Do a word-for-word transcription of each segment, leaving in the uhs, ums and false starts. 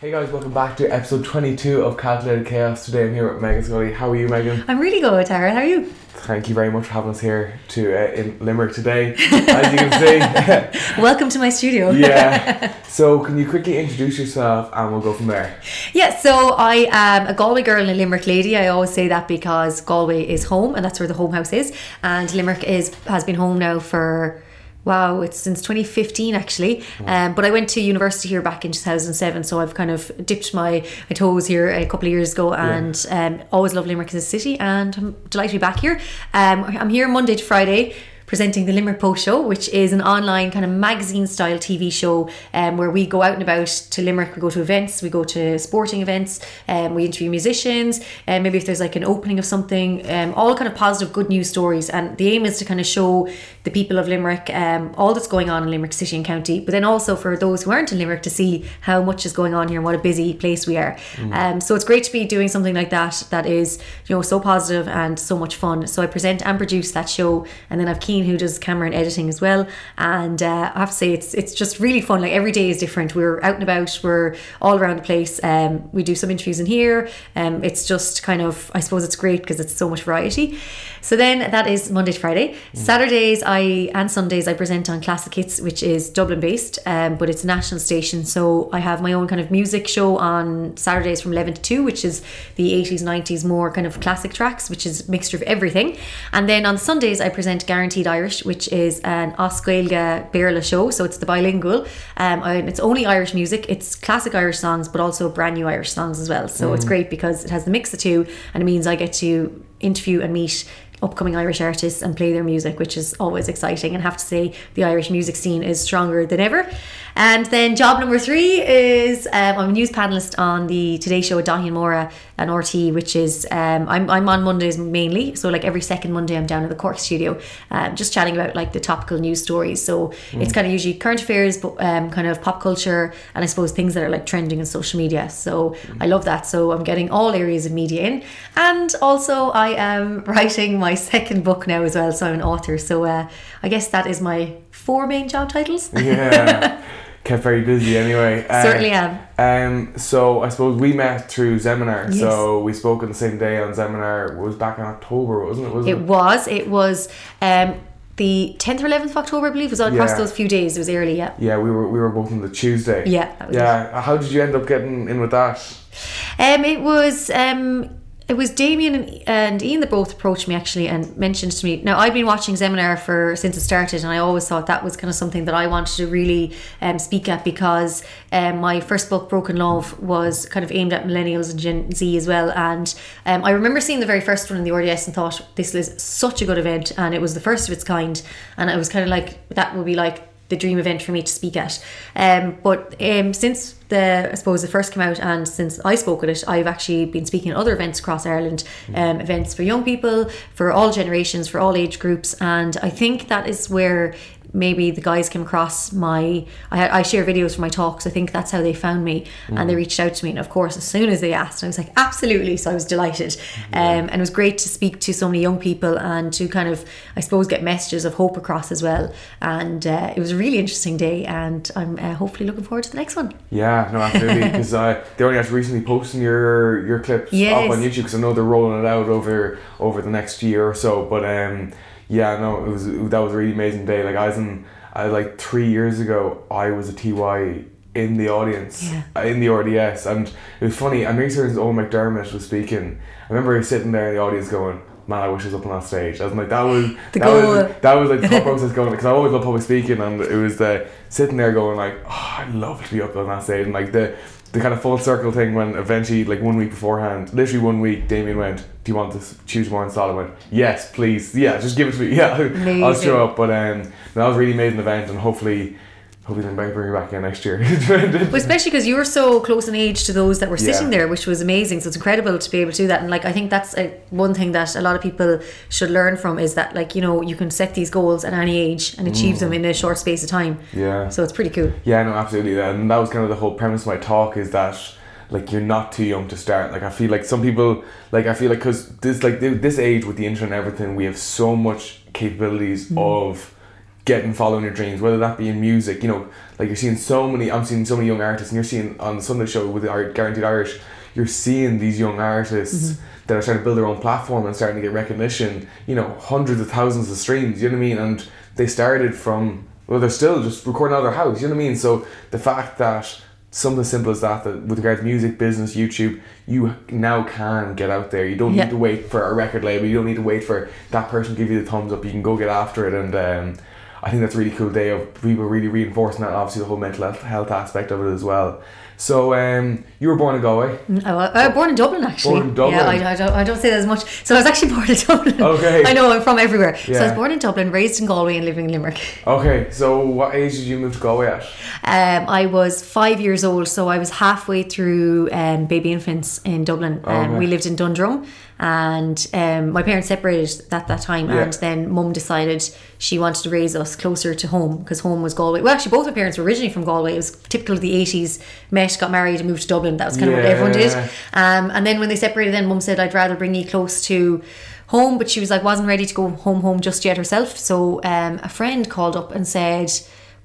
Hey guys, welcome back to episode twenty-two of Calculated Chaos. Today I'm here with Meghann Scully. How are you, Meghann? I'm really good, Tara. How are you? Thank you very much for having us here to uh, in Limerick today, as you can see. Welcome to my studio. Yeah. So can you quickly introduce yourself and we'll go from there? Yeah, so I am a Galway girl and a Limerick lady. I always say that because Galway is home and that's where the home house is. And Limerick is has been home now for... Wow, it's since twenty fifteen actually. Wow. Um, but I went to university here back in two thousand seven, so I've kind of dipped my toes here a couple of years ago, and yeah. um, always loved Limerick as a city, and I'm delighted to be back here. Um, I'm here Monday to Friday presenting the Limerick Post Show, which is an online kind of magazine style T V show um, where we go out and about to Limerick. We go to events, we go to sporting events, um, we interview musicians, and um, maybe if there's like an opening of something, um, all kind of positive good news stories. And the aim is to kind of show the people of Limerick um, all that's going on in Limerick City and County, but then also for those who aren't in Limerick to see how much is going on here and what a busy place we are. Mm. Um, so it's great to be doing something like that that is, you know, so positive and so much fun. So I present and produce that show, and then I've Keen who does camera and editing as well, and uh, I have to say it's it's just really fun. Like every day is different. We're out and about, we're all around the place. Um, we do some interviews in here. Um, it's just kind of, I suppose it's great because it's so much variety. So then that is Monday to Friday. Mm. Saturdays I and Sundays I present on Classic Hits, which is Dublin based, um, but it's a national station, so I have my own kind of music show on Saturdays from eleven to two, which is the eighties, nineties more kind of classic tracks, which is a mixture of everything. And then on Sundays I present Guaranteed Irish, which is an Oscailga Béarla show, so it's the bilingual, um, and it's only Irish music. It's classic Irish songs but also brand new Irish songs as well, so mm. it's great because it has the mix of two, and it means I get to interview and meet upcoming Irish artists and play their music, which is always exciting. And I have to say the Irish music scene is stronger than ever. And then job number three is um, I'm a news panellist on the Today Show with Donnie and Mora and R T, which is um, I'm, I'm on Mondays mainly, so like every second Monday I'm down at the Cork studio um, just chatting about like the topical news stories, so mm. it's kind of usually current affairs, but um, kind of pop culture and I suppose things that are like trending in social media, so mm. I love that. So I'm getting all areas of media in, and also I am writing my My second book now as well, so I'm an author. So uh, I guess that is my four main job titles. Yeah, kept very busy anyway. Uh, Certainly am. Um, so I suppose we met through Zeminar. Yes. So we spoke on the same day on Zeminar. It was back in October, wasn't it? Wasn't it, it was. It was um, the tenth or eleventh of October, I believe. It was all across yeah. those few days. It was early. Yeah. Yeah, we were we were both on the Tuesday. Yeah. That was yeah. It. How did you end up getting in with that? Um, it was. Um, It was Damien and, and Ian that both approached me actually and mentioned to me. Now I've been watching Zeminar for since it started, and I always thought that was kind of something that I wanted to really um, speak at, because um, my first book, Broken Love, was kind of aimed at millennials and Gen Z as well. And um, I remember seeing the very first one in the R D S and thought, this is such a good event, and it was the first of its kind, and I was kind of like, that would be like the dream event for me to speak at. Um, but um, since the, I suppose, it first came out, and since I spoke at it, I've actually been speaking at other events across Ireland, um, events for young people, for all generations, for all age groups. And I think that is where maybe the guys came across my, I, I share videos from my talks. I think that's how they found me, mm. and they reached out to me. And of course, as soon as they asked, I was like, absolutely. So I was delighted. Yeah. Um, and it was great to speak to so many young people and to kind of, I suppose, get messages of hope across as well. And uh, it was a really interesting day, and I'm uh, hopefully looking forward to the next one. Yeah, no, absolutely. Because uh, they only have recently posting your, your clips yes. up on YouTube, because I know they're rolling it out over, over the next year or so. But um yeah, no, it was that was a really amazing day. Like I was in, I like three years ago, I was a T Y in the audience, yeah. in the R D S, and it was funny. I'm pretty sure it was Owen McDermott was speaking. I remember sitting there in the audience going, man, I wish I was up on that stage. I was like, that was that was, that was like the thought process going, because I always love public speaking, and it was the sitting there going like, oh, I'd love to be up on that stage, and like the. The kind of full circle thing when eventually, like one week beforehand, literally one week, Damien went, do you want to choose more and Solid? I went, yes, please. Yeah, just give it to me. Yeah, amazing. I'll show up. But um, that was a really amazing event, and hopefully, hopefully they might bring you back in next year. Well, especially because you were so close in age to those that were sitting yeah. there, which was amazing. So it's incredible to be able to do that. And like, I think that's a, one thing that a lot of people should learn from is that, like, you know, you can set these goals at any age and achieve mm. them in a short space of time. Yeah. So it's pretty cool. Yeah, no, absolutely. And that was kind of the whole premise of my talk, is that like you're not too young to start. Like I feel like some people, like I feel like because this, like this age with the internet and everything, we have so much capabilities mm. of getting, following your dreams, whether that be in music, you know, like you're seeing so many, I'm seeing so many young artists, and you're seeing on the Sunday show with our Guaranteed Irish, you're seeing these young artists mm-hmm. that are starting to build their own platform and starting to get recognition, you know, hundreds of thousands of streams, you know what I mean? And they started from, well, they're still just recording out of their house, you know what I mean? So the fact that something as simple as that, that with regards to music, business, YouTube, you now can get out there. You don't yeah. need to wait for a record label. You don't need to wait for that person to give you the thumbs up. You can go get after it. And um, I think that's a really cool day of people really reinforcing that, and obviously the whole mental health aspect of it as well. So um, you were born in Galway. I was uh, born in Dublin, actually. Born in Dublin. Yeah, I, I don't, I don't say that as much. So I was actually born in Dublin. Okay. I know, I'm from everywhere. Yeah. So I was born in Dublin, raised in Galway, and living in Limerick. Okay. So what age did you move to Galway at? Um, I was five years old, so I was halfway through um, baby infants in Dublin. Oh, um, okay. We lived in Dundrum, and um, my parents separated at that time, yeah. and then Mum decided she wanted to raise us closer to home because home was Galway. Well, actually, both my parents were originally from Galway. It was typical of the eighties. Met, got married and moved to Dublin. That was kind of yeah. what everyone did. Um, and then when they separated, then Mum said, I'd rather bring you close to home, but she was like wasn't ready to go home home just yet herself. So um, a friend called up and said,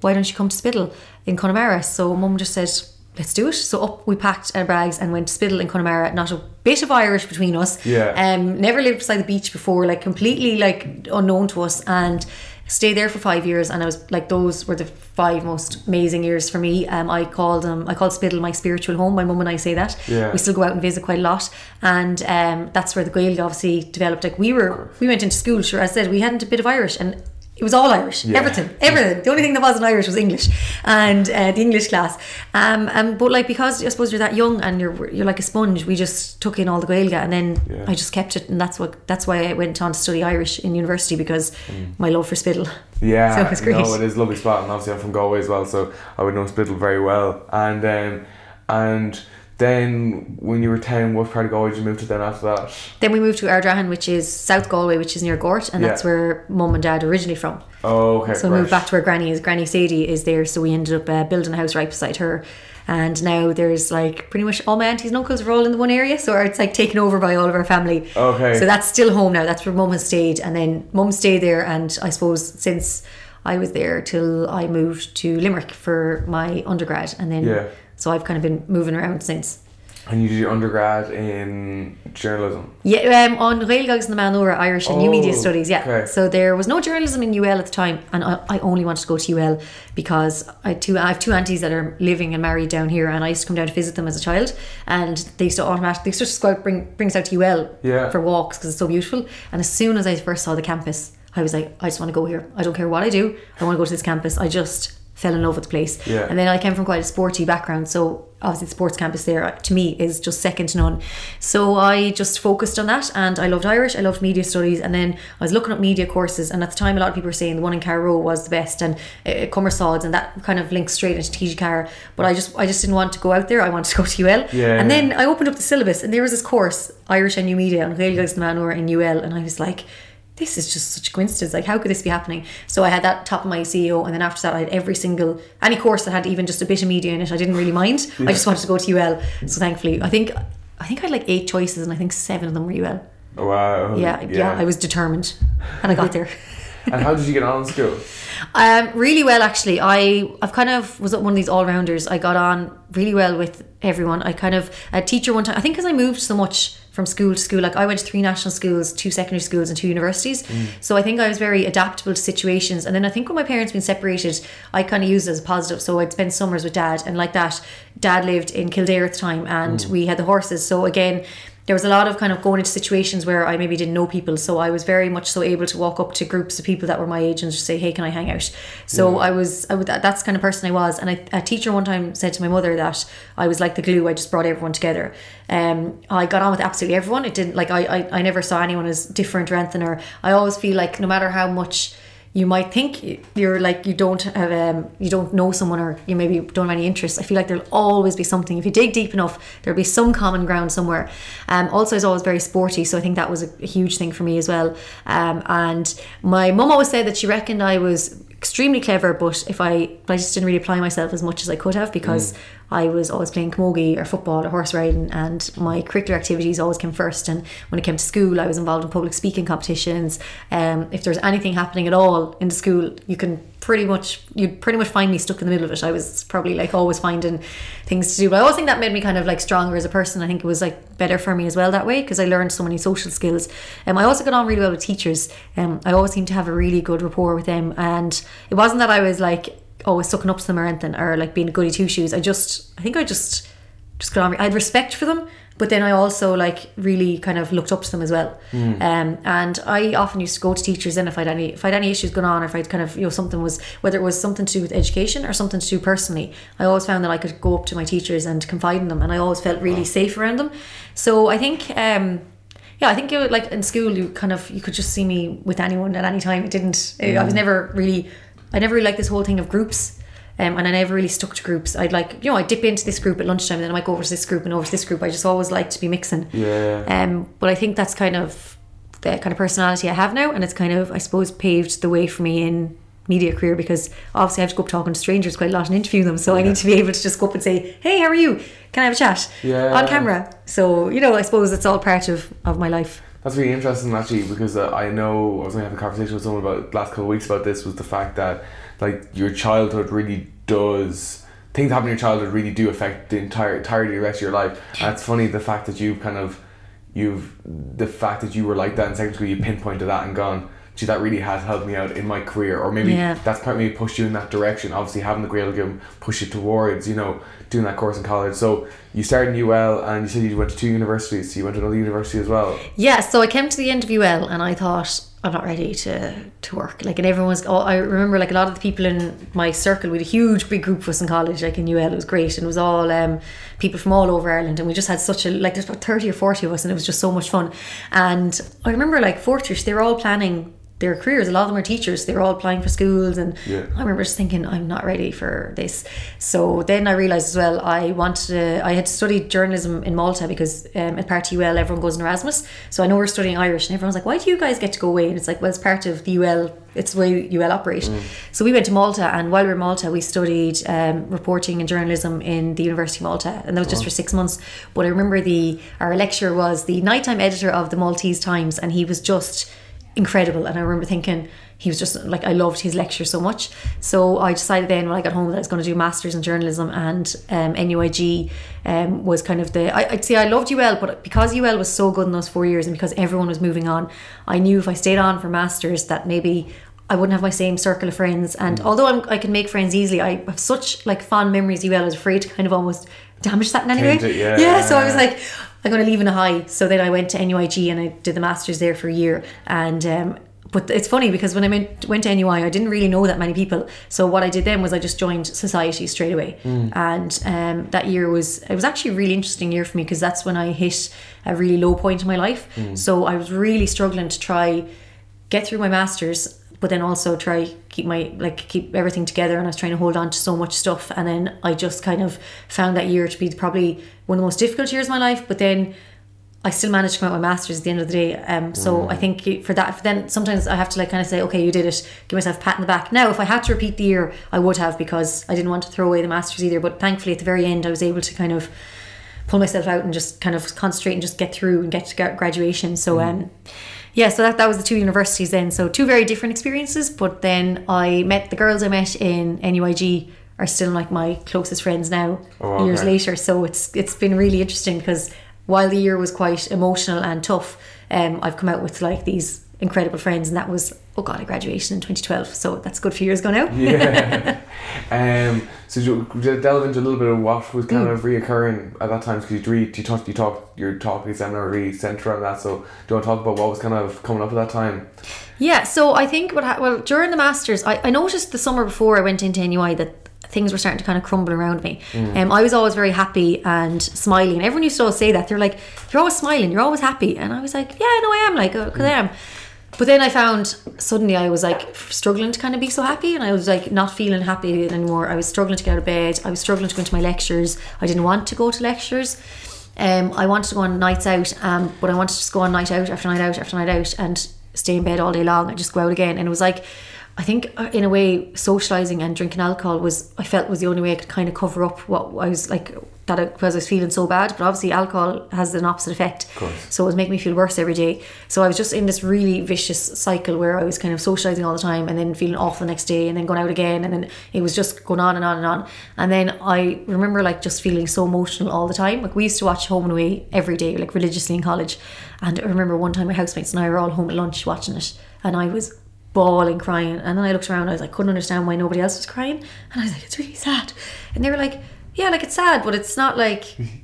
why don't you come to Spittle in Connemara? So Mum just said, let's do it. So up we packed our bags and went to Spittle in Connemara. Not a bit of Irish between us. Yeah. Um, never lived beside the beach before, like completely like unknown to us, and stayed there for five years, and I was like, those were the five most amazing years for me. Um, I called um, I called Spittle my spiritual home. My mum and I say that. Yeah. We still go out and visit quite a lot, and um, that's where the Gaelic obviously developed. Like we were, we went into school. Sure, as I said, we hadn't a bit of Irish, and it was all Irish. Yeah. Everything, everything. The only thing that wasn't Irish was English, and uh, the English class. Um, and but like because I suppose you're that young and you're you're like a sponge. We just took in all the Gaelic, and then yeah. I just kept it, and that's what that's why I went on to study Irish in university, because mm. my love for Spittle. Yeah, so it was great. No, it is a lovely spot, and obviously I'm from Galway as well, so I would know Spittle very well. And um, and. Then, when you were ten, what part of Galway did you move to then after that? Then we moved to Ardrahan, which is South Galway, which is near Gort, and yeah. that's where Mum and Dad originally from. Oh, okay. So we right. moved back to where Granny is. Granny Sadie is there, so we ended up uh, building a house right beside her. And now there's like pretty much all my aunties and uncles are all in the one area, so it's like taken over by all of our family. Okay. So that's still home now. That's where Mum has stayed, and then Mum stayed there, and I suppose since I was there till I moved to Limerick for my undergrad, and then... Yeah. So I've kind of been moving around since. And you did your undergrad in journalism? Yeah, um, on Gaelgaig's na Manora, Irish and oh, New Media Studies, yeah. Okay. So there was no journalism in U L at the time, and I, I only wanted to go to U L because I, had two, I have two aunties that are living and married down here, and I used to come down to visit them as a child, and they used to automatically, they used to go out, bring, bring us out to U L yeah. for walks because it's so beautiful. And as soon as I first saw the campus, I was like, I just want to go here. I don't care what I do. I want to go to this campus. I just... fell in love with the place. Yeah. And then I came from quite a sporty background, so obviously the sports campus there to me is just second to none. So I just focused on that, and I loved Irish, I loved media studies, and then I was looking up media courses, and at the time a lot of people were saying the one in Carrow was the best, and uh, Cummersod's, and that kind of links straight into T G Car, but I just I just didn't want to go out there. I wanted to go to U L. Yeah. And then I opened up the syllabus, and there was this course, Irish and New Media, on Gaelgaig's na Manora in U L, and I was like, this is just such a coincidence. Like, how could this be happening? So I had that top of my C E O, and then after that, I had every single any course that had even just a bit of media in it. I didn't really mind. Yeah. I just wanted to go to U L. So thankfully, I think I think I had like eight choices, and I think seven of them were U L. Wow. Yeah, yeah. yeah I was determined, and I got there. And how did you get on in school? Um, really well, actually. I I've kind of was one of these all rounders. I got on really well with everyone. I kind of a teacher one time. I think because I moved so much from school to school, like I went to three national schools, two secondary schools and two universities. Mm. So I think I was very adaptable to situations. And then I think when my parents been separated, I kind of used it as a positive. So I'd spend summers with Dad, and like that, Dad lived in Kildare at the time, and mm. we had the horses. So again, there was a lot of kind of going into situations where I maybe didn't know people. So I was very much so able to walk up to groups of people that were my age and just say, hey, can I hang out? So yeah. I was, I would, that's the kind of person I was. And I, a teacher one time said to my mother that I was like the glue. I just brought everyone together. Um, I got on with absolutely everyone. It didn't like I, I I never saw anyone as different or anything, or I always feel like no matter how much you might think you're like you don't have um you don't know someone, or you maybe don't have any interests, I feel like there'll always be something if you dig deep enough. There'll be some common ground somewhere. Um, also I was always very sporty, so I think that was a, a huge thing for me as well. Um, and my mum always said that she reckoned I was extremely clever, but if I I just didn't really apply myself as much as I could have, because mm. I was always playing camogie or football or horse riding, and my curricular activities always came first. And when it came to school, I was involved in public speaking competitions. Um, if there was anything happening at all in the school, you can pretty much you'd pretty much find me stuck in the middle of it. I was probably like always finding things to do, but I always think that made me kind of like stronger as a person. I think it was like better for me as well that way, because I learned so many social skills. Um, I also got on really well with teachers. Um, I always seemed to have a really good rapport with them, and it wasn't that I was like always sucking up to them or anything, or like being goody two shoes. I just I think I just just got on. I had respect for them, but then I also like really kind of looked up to them as well. Mm. Um, and I often used to go to teachers then if I had any if I had any issues going on, or if I'd kind of, you know, something was, whether it was something to do with education or something to do personally, I always found that I could go up to my teachers and confide in them, and I always felt really wow. safe around them. So I think um, yeah I think it, like in school you kind of you could just see me with anyone at any time. It didn't yeah. I was never really I never really liked this whole thing of groups. Um, and I never really stuck to groups. I'd like, you know, I'd dip into this group at lunchtime, and then I might go over to this group and over to this group. I just always like to be mixing. Yeah. Um, but I think that's kind of the kind of personality I have now, and it's kind of, I suppose, paved the way for me in media career, because obviously I have to go up talking to strangers quite a lot and interview them, so yeah. I need to be able to just go up and say, hey, how are you? Can I have a chat? Yeah. On camera. So, you know, I suppose it's all part of, of my life. That's really interesting, actually, because uh, I know I was going to have a conversation with someone about the last couple of weeks about this, was the fact that like your childhood really does, things happen in your childhood really do affect the entire entirety of the rest of your life. And it's funny the fact that you've kind of, you've, the fact that you were like that in secondary school, you pinpointed that and gone, gee, that really has helped me out in my career. Or maybe yeah. that's part of me pushed you in that direction. Obviously having the grade will push you towards, you know, doing that course in college. So you started in U L, and you said you went to two universities, so you went to another university as well. Yeah, so I came to the end of U L and I thought, I'm not ready to, to work. Like, and everyone's, oh, I remember like a lot of the people in my circle, we had a huge big group of us in college, like in U L, it was great. And it was all um, people from all over Ireland, and we just had such a, like there's about thirty or forty of us, and it was just so much fun. And I remember like fourth years, they were all planning their careers, a lot of them are teachers, they were all applying for schools, and yeah. I remember just thinking, I'm not ready for this. So then I realised as well, I wanted to, I had studied journalism in Malta, because um, at part of U L everyone goes in Erasmus, so I know we're studying Irish, and everyone's like, why do you guys get to go away? And it's like, well, it's part of the U L, it's the way U L operate. Mm. So we went to Malta, and while we were in Malta we studied um, reporting and journalism in the University of Malta, and that was just oh. for six months. But I remember the our lecturer was the nighttime editor of the Maltese Times, and he was just incredible. And I remember thinking, he was just like, I loved his lecture so much. So I decided then when I got home that I was going to do a master's in journalism, and um, N U I G um, was kind of the, I, I'd say I loved U L, but because U L was so good in those four years, and because everyone was moving on, I knew if I stayed on for master's that maybe I wouldn't have my same circle of friends. And mm. although I'm, I can make friends easily, I have such like fond memories of U L, I was afraid to kind of almost damage that in any way. It, yeah. yeah so I was like, I'm going to leave in a high. So then I went to N U I G and I did the master's there for a year. And um, but it's funny because when I went, went to N U I, I didn't really know that many people. So what I did then was I just joined society straight away. Mm. And um, that year was, it was actually a really interesting year for me, because that's when I hit a really low point in my life. Mm. So I was really struggling to try get through my master's, but then also try keep my like keep everything together, and I was trying to hold on to so much stuff. And then I just kind of found that year to be probably one of the most difficult years of my life, but then I still managed to come out with my master's at the end of the day. Um, so mm. I think for that, for then sometimes I have to like kind of say, okay, you did it, give myself a pat in the back. Now if I had to repeat the year I would have, because I didn't want to throw away the master's either, but thankfully at the very end I was able to kind of pull myself out and just kind of concentrate and just get through and get to graduation. So mm. um yeah, so that, that was the two universities then. So two very different experiences, but then I met the girls I met in N U I G are still like my closest friends now, oh, okay. years later. So it's it's been really interesting, because while the year was quite emotional and tough, um, I've come out with like these incredible friends, and that was, oh God, I graduated in twenty twelve, so that's a good few years ago now. Yeah. Um, so you delve into a little bit of what was kind mm. of reoccurring at that time, because you, you talked you talk, your talk is really central on that, so do you want to talk about what was kind of coming up at that time? Yeah, so I think what ha- well during the Masters I, I noticed the summer before I went into N U I that things were starting to kind of crumble around me. Mm. Um, I was always very happy and smiling, and everyone used to always say that, they're like, you're always smiling, you're always happy, and I was like, yeah, no I am, like, because mm. I am. But then I found suddenly I was like struggling to kind of be so happy, and I was like not feeling happy anymore. I was struggling to get out of bed. I was struggling to go into my lectures. I didn't want to go to lectures. Um, I wanted to go on nights out, um, but I wanted to just go on night out after night out after night out and stay in bed all day long and just go out again. And it was like, I think in a way socialising and drinking alcohol was, I felt was the only way I could kind of cover up what I was like, that I, because I was feeling so bad. But obviously alcohol has an opposite effect. Of course. So it was making me feel worse every day. So I was just in this really vicious cycle where I was kind of socialising all the time and then feeling awful the next day and then going out again, and then it was just going on and on and on. And then I remember like just feeling so emotional all the time. Like we used to watch Home and Away every day, like religiously in college. And I remember one time my housemates and I were all home at lunch watching it, and I was bawling, crying. And then I looked around and I was like, couldn't understand why nobody else was crying. And I was like, it's really sad. And they were like, yeah, like it's sad, but it's not like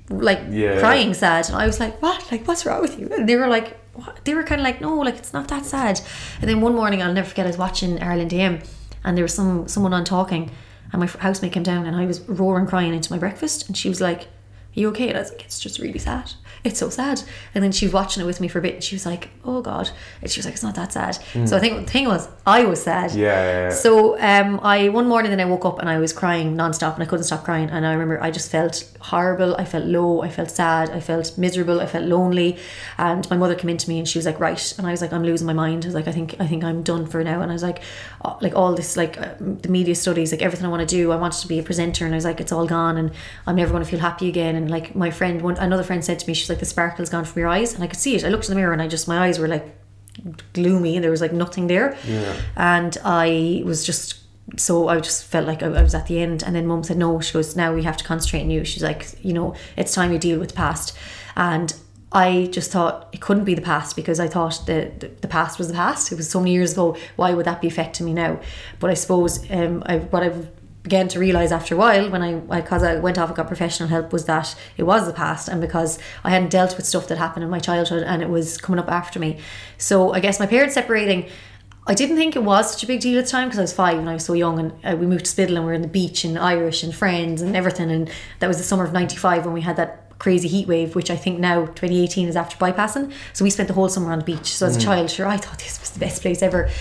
like yeah. crying sad. And I was like, what? Like, what's wrong with you? And they were like, what? They were kind of like, no, like it's not that sad. And then one morning, I'll never forget, I was watching Ireland A M, and there was some someone on talking, and my housemate came down, and I was roaring crying into my breakfast, and she was like, are you okay? And I was like, it's just really sad. It's so sad. And then she was watching it with me for a bit, and she was like, oh God. And she was like, it's not that sad. Mm. So I think the thing was, I was sad. Yeah, yeah, yeah. So um, I one morning then I woke up and I was crying nonstop, and I couldn't stop crying. And I remember I just felt horrible. I felt low. I felt sad. I felt miserable. I felt lonely. And my mother came into me and she was like, right. And I was like, I'm losing my mind. I was like, I think I think I'm done for now. And I was like, oh, like all this, like uh, the media studies, like everything I want to do. I wanted to be a presenter, and I was like, it's all gone, and I'm never going to feel happy again. And like my friend, one another friend said to me, she's like, the sparkle's gone from your eyes. And I could see it. I looked in the mirror and I just, my eyes were like gloomy and there was like nothing there. Yeah. And I was just, so I just felt like I, I was at the end. And then Mum said, no, she goes, now we have to concentrate on you. She's like, you know, it's time you deal with the past. And I just thought it couldn't be the past, because I thought the, the, the past was the past. It was so many years ago. Why would that be affecting me now? But I suppose um, I, what I've began to realise after a while, when I, because I, I went off and got professional help, was that it was the past, and because I hadn't dealt with stuff that happened in my childhood and it was coming up after me. So I guess my parents separating, I didn't think it was such a big deal at the time, because I was five and I was so young, and uh, we moved to Spittle and we were in the beach and Irish and friends and everything, and that was the summer of ninety-five when we had that crazy heat wave, which I think now twenty eighteen is after bypassing. So we spent the whole summer on the beach. So as a mm. child, sure, I thought this was the best place ever.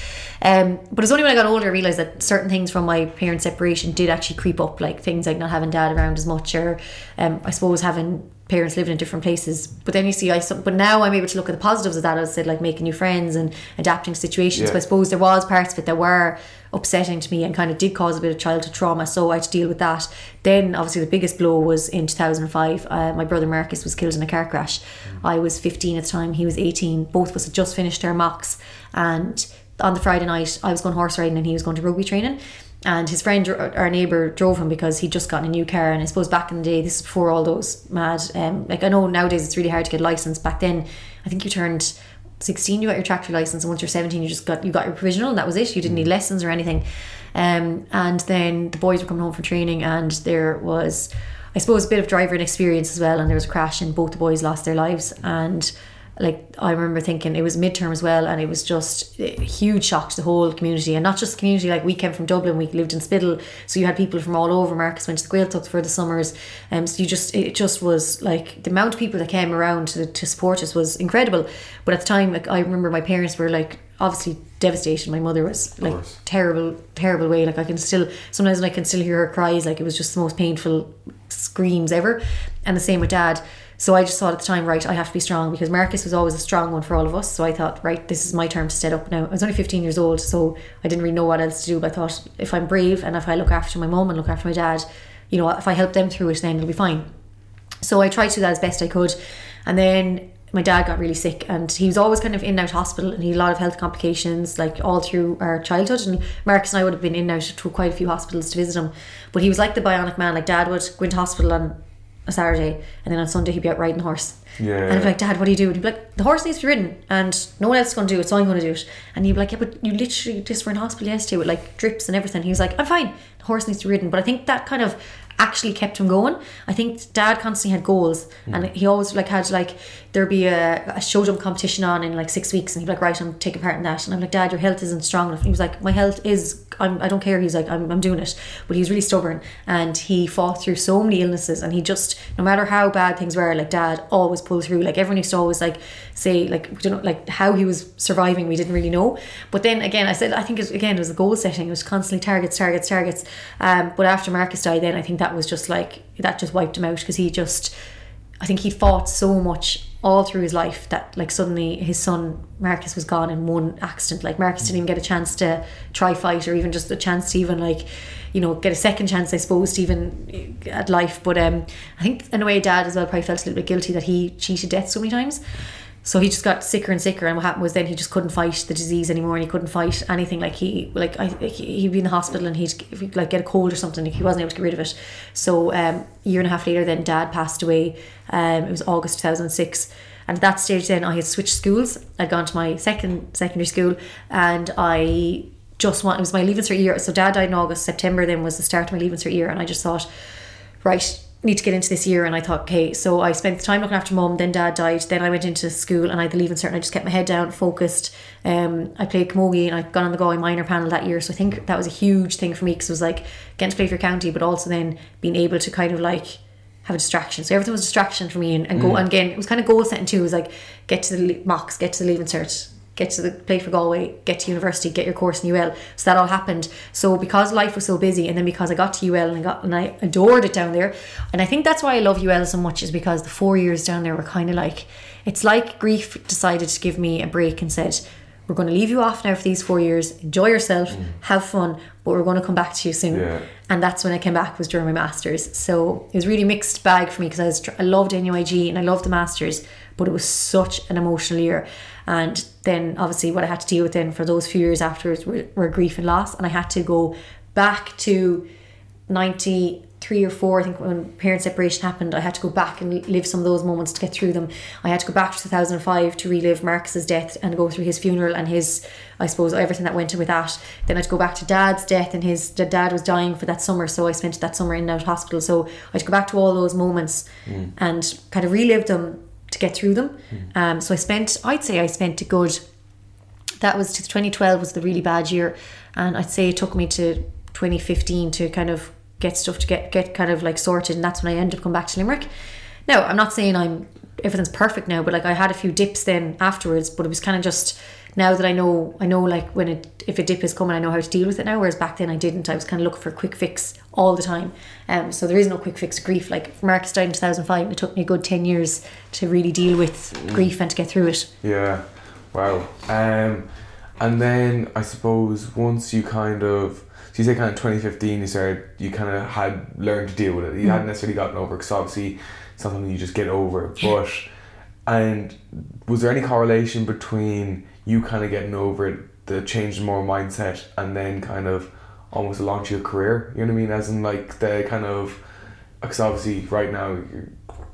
Um, but it's only when I got older I realised that certain things from my parents' separation did actually creep up, like things like not having dad around as much, or um, I suppose having parents living in different places. But then you see, I but now I'm able to look at the positives of that. I said, like making new friends and adapting to situations. Yeah. So I suppose there was parts of it that were upsetting to me and kind of did cause a bit of childhood trauma, so I had to deal with that. Then obviously the biggest blow was in two thousand five, uh, my brother Marcus was killed in a car crash. I was fifteen at the time, he was eighteen. Both of us had just finished our mocks, and on the Friday night I was going horse riding and he was going to rugby training, and his friend, our neighbour, drove him because he'd just gotten a new car. And I suppose back in the day, this is before all those mad um, like I know nowadays it's really hard to get a licence. Back then I think you turned sixteen, you got your tractor license, and once you're seventeen, you just got you got your provisional, and that was it. You didn't need lessons or anything. Um, and then the boys were coming home from training, and there was, I suppose, a bit of driver inexperience as well. And there was a crash, and both the boys lost their lives. And like I remember thinking, it was midterm as well, and it was just a huge shock to the whole community, and not just the community. Like we came from Dublin, we lived in Spittle, so you had people from all over. Marcus went to the Gaeltacht for the summers, and um, so you just it just was like the amount of people that came around to, to support us was incredible. But at the time, like I remember my parents were like obviously devastated. My mother was like terrible, terrible way. Like I can still sometimes I can still hear her cries. Like it was just the most painful screams ever, and the same with Dad. So I just thought at the time, right, I have to be strong, because Marcus was always a strong one for all of us. So I thought, right, this is my turn to step up now. I was only fifteen years old, so I didn't really know what else to do. But I thought, if I'm brave and if I look after my mum and look after my dad, you know, if I help them through it, then it'll be fine. So I tried to do that as best I could. And then my dad got really sick, and he was always kind of in and out hospital, and he had a lot of health complications like all through our childhood. And Marcus and I would have been in and out to quite a few hospitals to visit him. But he was like the bionic man. Like Dad would go into hospital on a Saturday, and then on Sunday he'd be out riding the horse. Yeah. And I'd be like, Dad, what do you do? And he'd be like, the horse needs to be ridden and no one else is going to do it, so I'm going to do it. And he'd be like, yeah, but you literally just were in hospital yesterday with like drips and everything. He was like, I'm fine, the horse needs to be ridden. But I think that kind of actually kept him going. I think Dad constantly had goals, mm. and he always like had like there'd be a, a show jump competition on in like six weeks, and he'd be like, right, I'm taking part in that. And I'm like, Dad, your health isn't strong enough. And he was like, my health is, I'm, I don't care. He's like, I'm, I'm doing it. But he was really stubborn, and he fought through so many illnesses, and he just, no matter how bad things were, like Dad always pulled through. Like everyone used to always like say like, we don't know, like how he was surviving, we didn't really know. But then again, I said, I think it was, again, it was the goal setting. It was constantly targets, targets, targets. Um, but after Marcus died, then I think that was just like, that just wiped him out, because he just, I think he fought so much all through his life that, like, suddenly his son Marcus was gone in one accident. Like, Marcus didn't even get a chance to try fight, or even just a chance to even, like, you know, get a second chance, I suppose, to even at life. But um, I think in a way dad as well probably felt a little bit guilty that he cheated death so many times. So he just got sicker and sicker, and what happened was then he just couldn't fight the disease anymore, and he couldn't fight anything. Like, he, like I, he'd be in the hospital, and he'd like get a cold or something. He wasn't able to get rid of it. So um, a year and a half later, then Dad passed away. Um, it was August two thousand six, and at that stage, then I had switched schools. I'd gone to my second secondary school, and I just want it was my leaving cert year. So Dad died in August. September then was the start of my leaving cert year, and I just thought, right, need to get into this year. And I thought, okay, so I spent the time looking after Mum, then Dad died, then I went into school, and I had the leaving cert, and I just kept my head down, focused. um, I played camogie, and I'd gone on the Galway minor panel that year, so I think that was a huge thing for me, because it was like getting to play for your county, but also then being able to kind of like have a distraction. So everything was a distraction for me, and, and go mm. and again, it was kind of goal setting too. It was like get to the mocks, get to the leaving cert, get to the play for Galway, get to university, get your course in U L. So that all happened. So because life was so busy, and then because I got to U L, and I got and I adored it down there. And I think that's why I love U L so much, is because the four years down there were kind of like, it's like grief decided to give me a break and said, we're going to leave you off now for these four years, enjoy yourself, mm. have fun, but we're going to come back to you soon. Yeah. And that's when I came back, was during my Masters. So it was really mixed bag for me, because I was I loved N U I G and I loved the Masters, but it was such an emotional year. And then obviously what I had to deal with then for those few years afterwards were, were grief and loss. And I had to go back to ninety-three or four, I think, when parent separation happened. I had to go back and live some of those moments to get through them. I had to go back to two thousand five to relive Marcus's death and go through his funeral and his, I suppose, everything that went with that. Then I had to go back to Dad's death, and his dad was dying for that summer, so I spent that summer in and out of hospital. So I had to go back to all those moments mm. and kind of relive them to get through them. Mm. Um, so I spent, I'd say I spent a good, that was twenty twelve was the really bad year, and I'd say it took me to twenty fifteen to kind of get stuff to get get kind of like sorted, and that's when I ended up coming back to Limerick. Now, I'm not saying I'm everything's perfect now, but like I had a few dips then afterwards, but it was kind of just, now that I know I know like when it if a dip is coming, I know how to deal with it now, whereas back then I didn't. I was kind of looking for a quick fix all the time. Um, so there is no quick fix of grief. Like Marcus died in two thousand five, and it took me a good ten years to really deal with mm. grief and to get through it. Yeah, wow. Um, and then I suppose once you kind of So you say kind of twenty fifteen, you started, you kind of had learned to deal with it. You mm. hadn't necessarily gotten over it, because obviously it's not something you just get over. But, and was there any correlation between you kind of getting over it, the change in moral mindset, and then kind of almost launch your career? You know what I mean? As in like the kind of, because obviously right now your,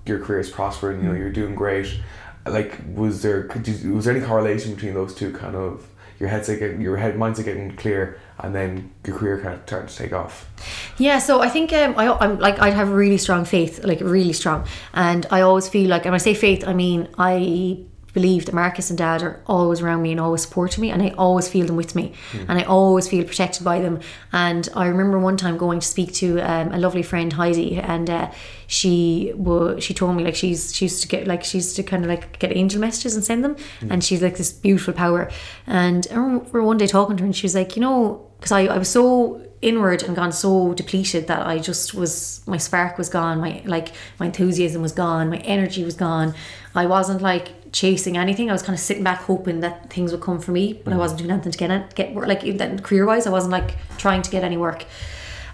your career is prospering, you know, you're doing great. Like, was there, could you, was there any correlation between those two kind of, your head's like, your head mind's getting clear, and then your career kind of started to take off? Yeah, so I think um, I, I'm like I have really strong faith, like really strong, and I always feel like, and when I say faith, I mean I believe that Marcus and Dad are always around me and always supporting me, and I always feel them with me, mm. and I always feel protected by them. And I remember one time going to speak to um, a lovely friend, Heidi, and uh, she was she told me like she's she used to get like she used to kind of like get angel messages and send them, mm. and she's like this beautiful power. And I remember one day talking to her, and she was like, you know, because I, I was so inward and gone so depleted that I just was, my spark was gone, my like my enthusiasm was gone, my energy was gone. I wasn't like chasing anything. I was kind of sitting back hoping that things would come for me, but mm. I wasn't doing anything to get get work, like career wise. I wasn't like trying to get any work.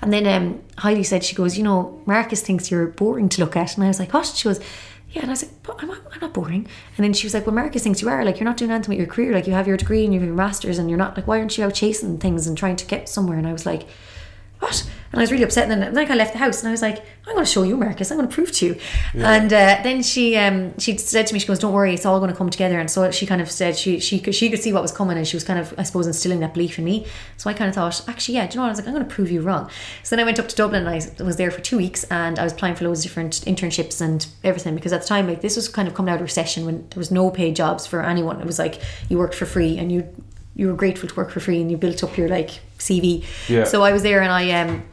And then um, Heidi said, she goes, you know, Marcus thinks you're boring to look at. And I was like, gosh. She goes, yeah. And I was like, but I'm, I'm not boring. And then she was like, well, Marcus thinks you are, like, you're not doing anything with your career, like you have your degree and you have your masters, and you're not, like, why aren't you out chasing things and trying to get somewhere? And I was like, what? And I was really upset, and then like I left the house, and I was like, I'm going to show you, Marcus, I'm going to prove to you. Yeah. And uh, then she um, she said to me, she goes, don't worry, it's all going to come together. And so she kind of said, she she could, she could see what was coming, and she was kind of, I suppose, instilling that belief in me. So I kind of thought, actually, yeah, do you know what, I was like, I'm going to prove you wrong. So then I went up to Dublin, and I was there for two weeks, and I was applying for loads of different internships and everything, because at the time, like, this was kind of coming out of recession when there was no paid jobs for anyone. It was like you worked for free, and you you were grateful to work for free, and you built up your like C V. Yeah. So I was there, and I um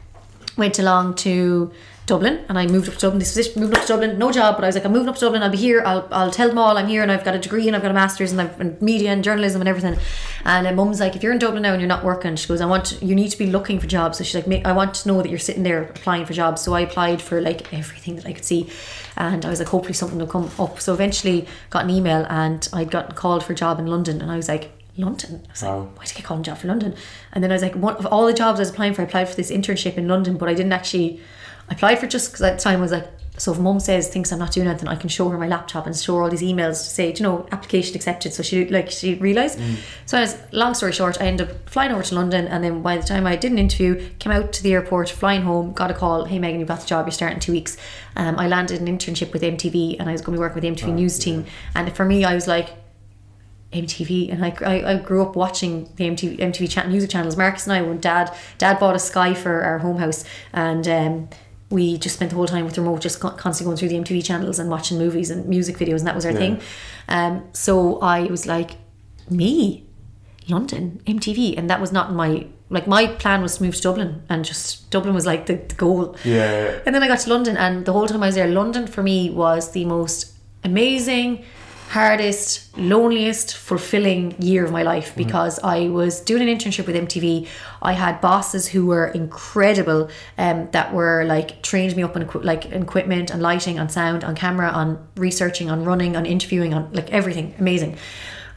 went along to Dublin, and I moved up to Dublin. This position, moved up to Dublin, no job, but I was like, I'm moving up to Dublin, I'll be here, I'll I'll tell them all I'm here, and I've got a degree and I've got a master's, and I've in media and journalism and everything. And uh, mum's like, if you're in Dublin now and you're not working, she goes, I want to, you need to be looking for jobs. So she's like, Make, I want to know that you're sitting there applying for jobs. So I applied for like everything that I could see, and I was like, hopefully something will come up. So eventually got an email, and I'd gotten called for a job in London, and I was like, London? I was like, wow. Why did I get called a job for London? And then I was like, one of all the jobs I was applying for, I applied for this internship in London, but I didn't actually I applied for just because at the time I was like, so if mum says thinks I'm not doing anything, I can show her my laptop and show her all these emails to say, you know, application accepted. So she like she realised. Mm. So I was, long story short, I ended up flying over to London, and then by the time I did an interview, came out to the airport, flying home, got a call, hey Meghann, you've got the job, you're starting in two weeks. Um, I landed an internship with M T V, and I was going to be working with the M T V oh, news yeah. team. And for me, I was like, M T V, and I, I I grew up watching the M T V M T V chat music channels. Marcus and I, when dad dad bought a Sky for our home house, and um, we just spent the whole time with the remote, just constantly going through the M T V channels and watching movies and music videos, and that was our yeah. thing. Um, so I was like, me, London, M T V, and that was not my like my plan was to move to Dublin, and just Dublin was like the, the goal. Yeah. And then I got to London, and the whole time I was there, London for me was the most amazing, hardest, loneliest, fulfilling year of my life, because mm. I was doing an internship with M T V. I had bosses who were incredible, um, that were like trained me up on equi- like equipment and lighting, on sound, on camera, on researching, on running, on interviewing, on like everything. Amazing.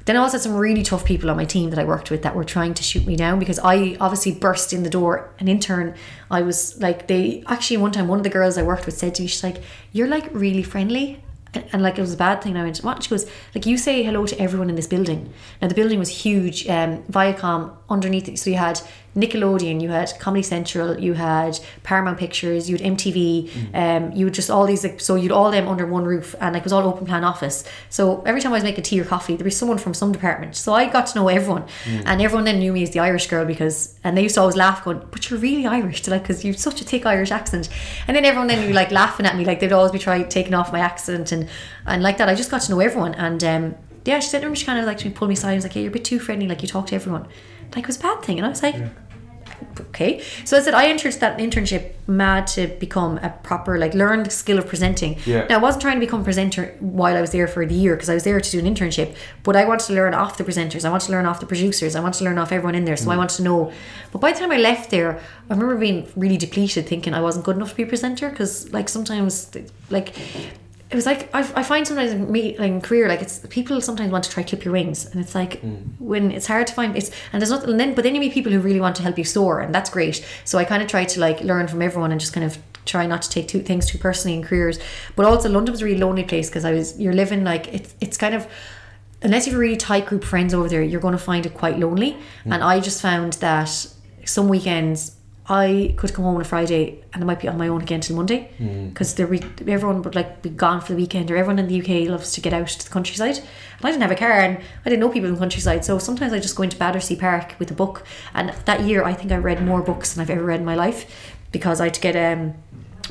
Then I also had some really tough people on my team that I worked with that were trying to shoot me down, because I obviously burst in the door. An intern, I was like, they actually one time one of the girls I worked with said to me, she's like, "You're like really friendly." And, and like it was a bad thing, and I went, what? She goes, like, you say hello to everyone in this building. Now the building was huge, um, Viacom underneath it, so you had Nickelodeon, you had Comedy Central, you had Paramount Pictures, you had M T V, mm. um, you had just all these, like, so you'd all them under one roof, and like it was all open plan office. So every time I was making tea or coffee, there'd be someone from some department. So I got to know everyone, mm. and everyone then knew me as the Irish girl, because, and they used to always laugh, going, but you're really Irish, they're like, because you've such a thick Irish accent. And then everyone then would like laughing at me, like they'd always be trying taking off my accent, and and like that. I just got to know everyone, and um, yeah, she said, she kind of like to pull me aside and was like, yeah, hey, you're a bit too friendly, like you talk to everyone. Like it was a bad thing, and I was like, yeah. Okay. So I said I entered that internship mad to become a proper, like, learn the skill of presenting. Yeah. Now I wasn't trying to become a presenter while I was there for the year, because I was there to do an internship, but I wanted to learn off the presenters, I wanted to learn off the producers, I wanted to learn off everyone in there, so mm. I wanted to know. But by the time I left there, I remember being really depleted, thinking I wasn't good enough to be a presenter, because like sometimes like it was like, I, I find sometimes in me, like in career, like it's people sometimes want to try clip your wings, and it's like mm. when it's hard to find, it's and there's nothing. And then, but then you meet people who really want to help you soar, and that's great. So I kind of try to like learn from everyone and just kind of try not to take two things too personally in careers. But also London was a really lonely place, because I was you're living like it's it's kind of, unless you have a really tight group of friends over there, you're going to find it quite lonely. Mm. And I just found that some weekends I could come home on a Friday and I might be on my own again till Monday, because mm. re- everyone would like be gone for the weekend, or everyone in the U K loves to get out to the countryside, and I didn't have a car and I didn't know people in the countryside, so sometimes I just go into Battersea Park with a book. And that year I think I read more books than I've ever read in my life, because I had to get um,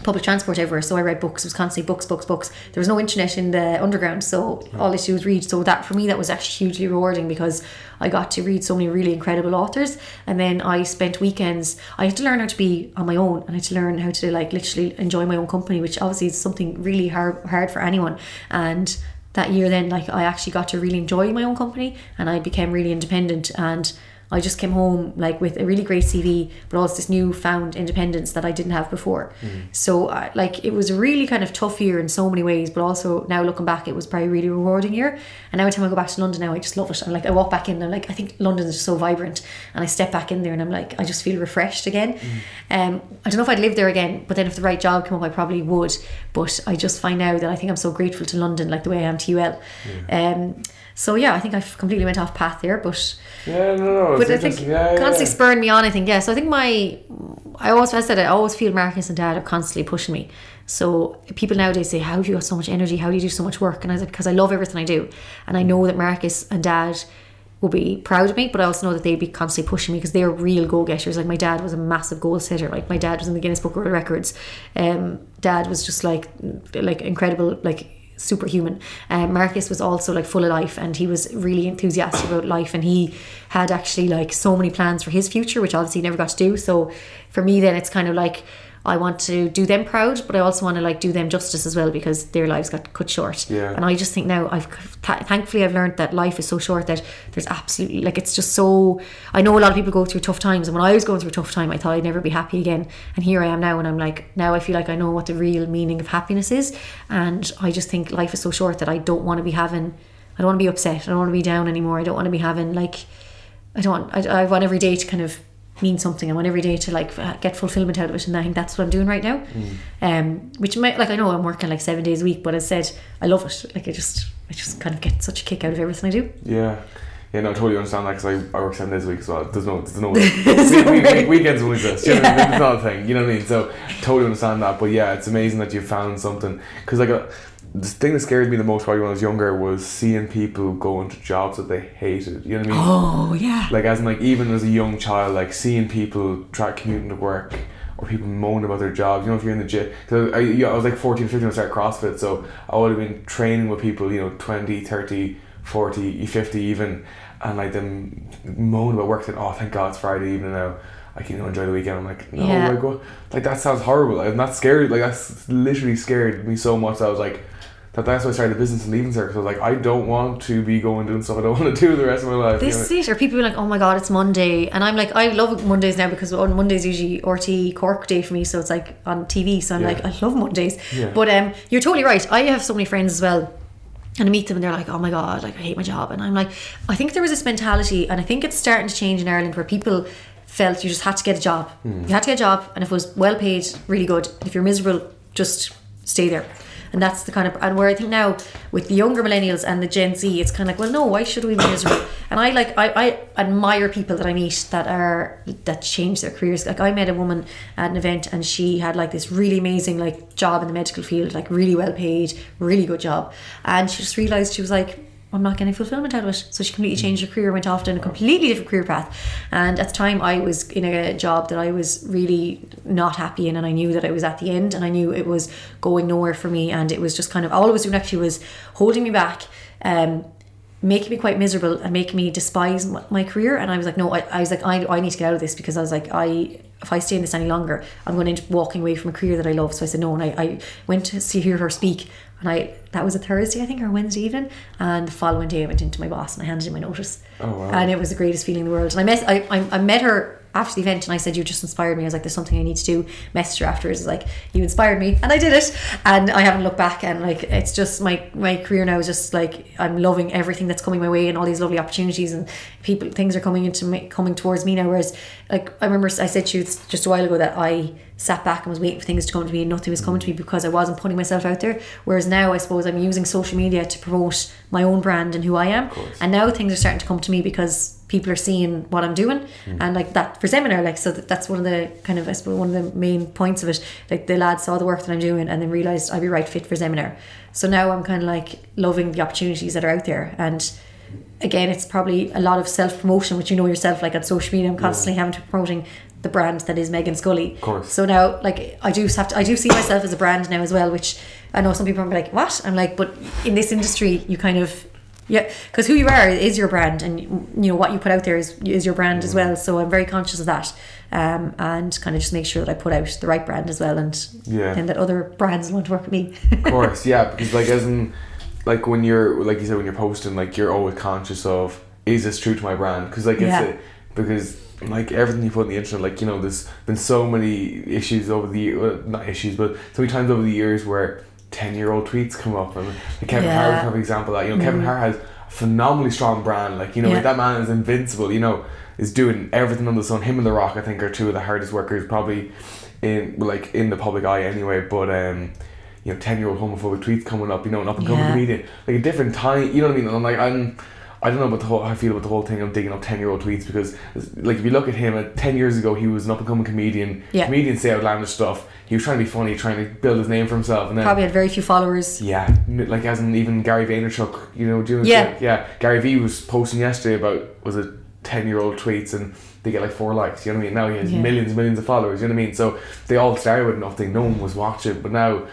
public transport everywhere, so I read books. It was constantly books, books, books. There was no internet in the underground, so all I did was read. So that for me, that was actually hugely rewarding, because I got to read so many really incredible authors. And then I spent weekends, I had to learn how to be on my own, and I had to learn how to like literally enjoy my own company, which obviously is something really hard, hard for anyone. And that year then, like I actually got to really enjoy my own company, and I became really independent, and I just came home like with a really great C V, but also this newfound independence that I didn't have before. Mm. So uh, like it was a really kind of tough year in so many ways, but also now looking back, it was probably a really rewarding year. And every time I go back to London now, I just love it. I'm like, I walk back in and I'm like, I think London is just so vibrant, and I step back in there and I'm like, I just feel refreshed again. Mm. Um, I don't know if I'd live there again, but then if the right job came up, I probably would. But I just find now that I think I'm so grateful to London, like the way I am to U L. Yeah. Um, so yeah, I think I've completely went off path there, but yeah, no, no, but I think yeah, constantly yeah. spurring me on. I think yeah. So I think my, I always I said I always feel Marcus and Dad are constantly pushing me. So people nowadays say, how have you got so much energy? How do you do so much work? And I said, because I love everything I do, and I know that Marcus and Dad will be proud of me, but I also know that they'd be constantly pushing me, because they're real goal getters. Like my dad was a massive goal setter. Like my dad was in the Guinness Book of World Records. Um, Dad was just like like incredible like. Superhuman. Uh, Marcus was also like full of life, and he was really enthusiastic about life, and he had actually like so many plans for his future, which obviously he never got to do. So for me then it's kind of like I want to do them proud, but I also want to like do them justice as well, because their lives got cut short. Yeah. And I just think now I've th- thankfully I've learned that life is so short that there's absolutely like it's just so. I know a lot of people go through tough times, and when I was going through a tough time, I thought I'd never be happy again. And here I am now, and I'm like, now I feel like I know what the real meaning of happiness is. And I just think life is so short that I don't want to be having. I don't want to be upset. I don't want to be down anymore. I don't want to be having like. I don't. I, I want every day to kind of. Mean something. I want every day to like get fulfillment out of it, and I think that's what I'm doing right now. Mm. Um, which might like I know I'm working like seven days a week, but as I said, I love it. Like I just, I just kind of get such a kick out of everything I do. Yeah, yeah, no, I totally understand that, because I, I work seven days a week, so there's no, there's no, we, we, we, weekends only exist. You know yeah. what I mean? It's not a thing. You know what I mean? So totally understand that. But yeah, it's amazing that you found something, because like a. The thing that scared me the most probably when I was younger was seeing people go into jobs that they hated. You know what I mean? Oh, yeah. Like, as in, like, even as a young child, like, seeing people try commuting to work, or people moan about their jobs. You know, if you're in the gym. So I, yeah, I was, like, fourteen, fifteen when I started CrossFit, so I would have been training with people, you know, twenty, thirty, forty, fifty even, and, like, them moan about work, saying, oh, thank God it's Friday evening now. I can enjoy the weekend. I'm like, no, yeah. like, what? Like, that sounds horrible. I'm not scared. Like, that's literally scared me so much that I was like, That that's why I started a business and leaving circles. I was like, I don't want to be going doing stuff I don't want to do the rest of my life. This you know? Is it. Or people are like, oh my God, it's Monday. And I'm like, I love Mondays now, because on Monday's usually R T Cork day for me. So it's like on T V. So I'm yeah. like, I love Mondays. Yeah. But um, you're totally right. I have so many friends as well. And I meet them and they're like, oh my God, like I hate my job. And I'm like, I think there was this mentality, and I think it's starting to change in Ireland, where people felt you just had to get a job. Mm. You had to get a job. And if it was well paid, really good. If you're miserable, just stay there. And that's the kind of, and where I think now with the younger millennials and the Gen Z, it's kind of like, well, no, why should we be miserable? And I like, I, I admire people that I meet that are, that change their careers. Like I met a woman at an event, and she had like this really amazing like job in the medical field, like really well paid, really good job. And she just realized, she was like, I'm not getting fulfillment out of it. So she completely changed her career, went off down a completely different career path. And at the time I was in a job that I was really not happy in, and I knew that I was at the end, and I knew it was going nowhere for me, and it was just kind of, all it was doing actually was holding me back, um, making me quite miserable, and making me despise my career. And I was like, no, I, I was like, I, I need to get out of this, because I was like, I... if I stay in this any longer, I'm going to end up walking away from a career that I love. So I said no, and I, I went to see hear her speak, and I that was a Thursday I think, or Wednesday evening, and the following day I went into my boss and I handed in my notice. Oh, wow. And it was the greatest feeling in the world. And I met I, I, I met her after the event, and I said, you just inspired me. I was like, there's something I need to do. Messaged her afterwards, I was like, you inspired me, and I did it, and I haven't looked back. And like, it's just my my career now is just like, I'm loving everything that's coming my way, and all these lovely opportunities, and people, things are coming into me, coming towards me now. Whereas like, I remember I said to you just a while ago that I sat back and was waiting for things to come to me, and nothing was coming to me because I wasn't putting myself out there. Whereas now I suppose I'm using social media to promote my own brand and who I am, and now things are starting to come to me because people are seeing what I'm doing. Mm. And like that for Zeminar, like, so that, that's one of the kind of, I suppose, one of the main points of it. Like the lads saw the work that I'm doing and then realised I'd be right fit for Zeminar. So now I'm kind of like loving the opportunities that are out there. And again, it's probably a lot of self-promotion, which you know yourself, like on social media, I'm constantly yeah. having to promoting the brand that is Meghann Scully. Of course. So now, like, I do have to, I do see myself as a brand now as well, which I know some people are like, what? I'm like, but in this industry, you kind of, yeah, because who you are is your brand, and you know what you put out there is is your brand mm. as well. So I'm very conscious of that, um, and kind of just make sure that I put out the right brand as well, and yeah. and that other brands want to work with me. Of course, yeah, because like as in, like when you're like you said when you're posting, like you're always conscious of, is this true to my brand? Because like it's yeah. a, because. Like everything you put on the internet, like you know, there's been so many issues over the well, not issues, but so many times over the years where ten-year-old tweets come up, and like Kevin yeah. Hart, for example, that you know, mm. Kevin Hart has a phenomenally strong brand, like you know, yeah. like that man is invincible. You know, is doing everything under the sun. Him and The Rock, I think, are two of the hardest workers probably in like in the public eye anyway. But um, you know, ten-year-old homophobic tweets coming up, you know, an up-and-coming yeah. comedian, like a different time. You know what I mean? And I'm like, I'm. I don't know about the whole, how I feel about the whole thing of digging up ten-year-old tweets, because like if you look at him at ten years ago, he was an up-and-coming comedian. Yeah. Comedians say outlandish stuff. He was trying to be funny, trying to build his name for himself, and then probably had very few followers. Yeah, like as in even Gary Vaynerchuk, you know, doing yeah, like, yeah. Gary V was posting yesterday about was it ten-year-old tweets, and they get like four likes. You know what I mean? Now he has yeah. millions and millions of followers. You know what I mean? So they all started with nothing. No one was watching, but now.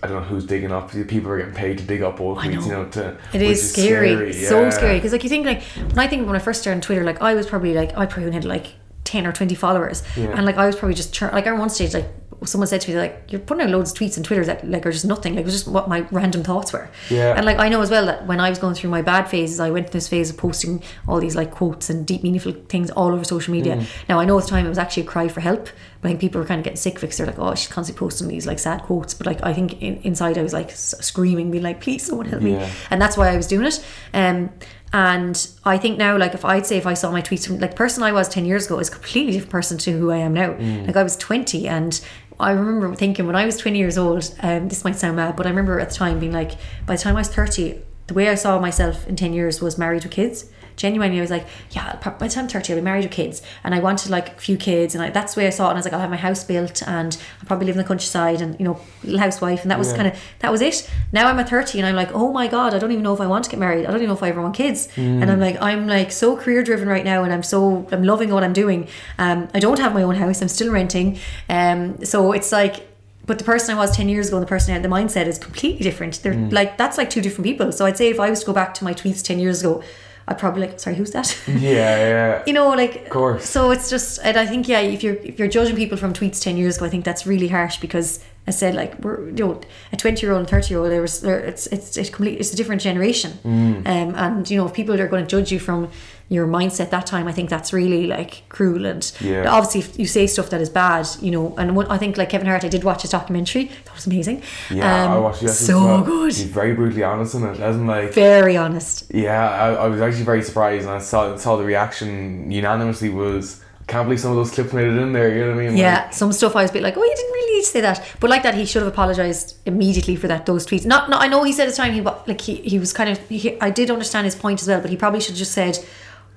I don't know who's digging up. People are getting paid to dig up old tweets, you know. To, it is scary. Is scary. It's yeah. so scary. Because like you think like, when I think when I first started on Twitter, like I was probably like, I probably had like ten or twenty followers. Yeah. And like I was probably just, chur- like at one stage, like someone said to me, like, you're putting out loads of tweets and Twitter that like are just nothing, like it was just what my random thoughts were. Yeah. And like I know as well that when I was going through my bad phases, I went through this phase of posting all these like quotes and deep meaningful things all over social media. Mm. Now I know at the time it was actually a cry for help, but I think people were kind of getting sick because they're like, oh, she's constantly posting these like sad quotes, but like I think in, inside I was like screaming, being like, please someone help me. Yeah. And that's why I was doing it. Um, and I think now, like if I'd say if I saw my tweets from like person I was ten years ago is a completely different person to who I am now. Mm. Like I was twenty, and I remember thinking when I was twenty years old, um, this might sound mad, but I remember at the time being like, by the time I was thirty, the way I saw myself in ten years was married with kids. Genuinely, I was like, yeah, by the time I'm thirty, I'll be married with kids. And I wanted like a few kids, and I, that's the way I saw it. And I was like, I'll have my house built, and I'll probably live in the countryside, and, you know, little housewife. And that was yeah. kind of, that was it. Now I'm at thirty, and I'm like, oh my God, I don't even know if I want to get married. I don't even know if I ever want kids. Mm. And I'm like, I'm like so career driven right now, and I'm so, I'm loving what I'm doing. Um, I don't have my own house. I'm still renting. Um, so it's like, but the person I was ten years ago and the person I had, the mindset is completely different. They're mm. like, that's like two different people. So I'd say if I was to go back to my tweets ten years ago, I'd probably like, sorry, who's that? Yeah, yeah. You know, like, of course. So it's just, and I think, yeah, if you're if you're judging people from tweets ten years ago, I think that's really harsh, because I said, like, we're, you know, a twenty year old and thirty year old, there was, there, it's it's it's complete, it's a different generation. Mm. Um, and you know, if people are going to judge you from your mindset that time, I think that's really like cruel. And yeah. obviously if you say stuff that is bad, you know, and what, I think like Kevin Hart, I did watch his documentary, that was amazing. Yeah, um, I watched it. So well. Good. He's very brutally honest in it, isn't like very honest. Yeah, I, I was actually very surprised, and I saw saw the reaction unanimously was, can't believe some of those clips made it in there, you know what I mean? Yeah, like, some stuff I was a bit like, oh, you didn't really need to say that. But like that, he should have apologised immediately for that, those tweets. Not, not, I know he said at the time, he like he, he was kind of, he, I did understand his point as well, but he probably should have just said,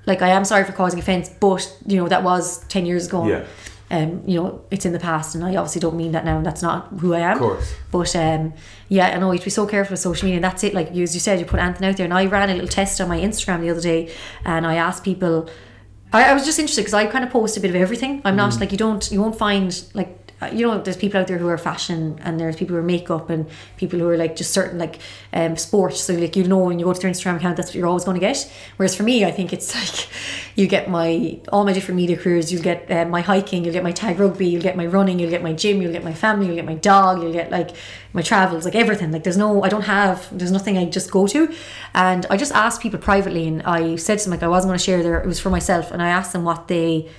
like, I am sorry for causing offence, but, you know, that was ten years ago. Yeah. Um, you know, it's in the past, and I obviously don't mean that now, and that's not who I am. Of course. But, um, yeah, I know you have to be so careful with social media, and that's it. Like, you, as you said, you put Anthony out there, and I ran a little test on my Instagram the other day, and I asked people, I, I was just interested because I kind of post a bit of everything. I'm not mm. like, you don't, you won't find like, you know, there's people out there who are fashion, and there's people who are makeup, and people who are like just certain like um, sports. So like, you know, when you go to their Instagram account, that's what you're always going to get. Whereas for me, I think it's like, you get my, all my different media careers, you'll get uh, my hiking, you'll get my tag rugby, you'll get my running, you'll get my gym, you'll get my family, you'll get my dog, you'll get like my travels, like everything. Like there's no, I don't have, there's nothing I just go to. And I just asked people privately, and I said to them, like I wasn't going to share their, it was for myself. And I asked them what they,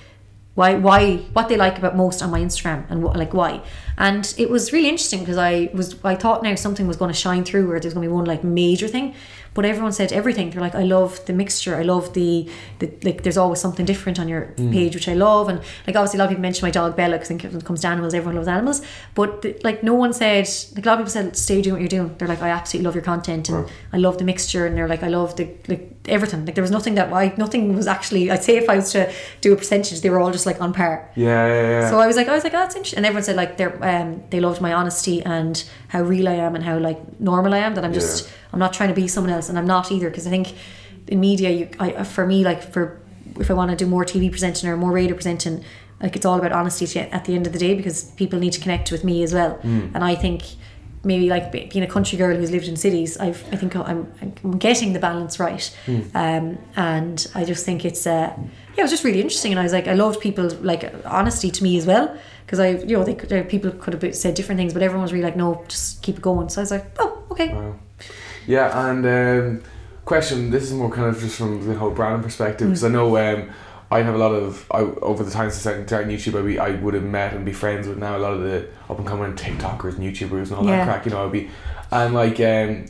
why why what they like about most on my Instagram, and what, like why. And it was really interesting because I was I thought now something was going to shine through, or there's going to be one like major thing, but everyone said everything. They're like, I love the mixture, I love the, the like there's always something different on your mm. page, which I love. And like obviously a lot of people mention my dog Bella, because when it comes to animals, everyone loves animals, but the, like no one said, like a lot of people said stay doing what you're doing. They're like, I absolutely love your content, and right. I love the mixture, and they're like, I love the like everything. Like there was nothing that I nothing was actually, I'd say if I was to do a percentage, they were all just like on par. Yeah, yeah, yeah. So I was like, I was like, oh, that's interesting. And everyone said like they're um they loved my honesty and how real I am and how like normal I am. That I'm just yeah. I'm not trying to be someone else, and I'm not either, because I think in media, you, I for me like for if I want to do more T V presenting or more radio presenting, like it's all about honesty at the end of the day, because people need to connect with me as well. Mm. And I think maybe like being a country girl who's lived in cities, I've I think I'm I'm getting the balance right. Mm. Um, and I just think it's uh. yeah, it was just really interesting, and I was like, I loved people like honesty to me as well, because I, you know, they, people could have said different things, but everyone was really like, no, just keep it going. So I was like, oh, okay. Wow. Yeah, and um, question. This is more kind of just from the whole brand perspective, because mm. I know um, I have a lot of I, over the time since I started YouTube, I, be, I would have met and be friends with now a lot of the up and coming TikTokers and YouTubers and all yeah. that crack. You know, I'd be and like, um,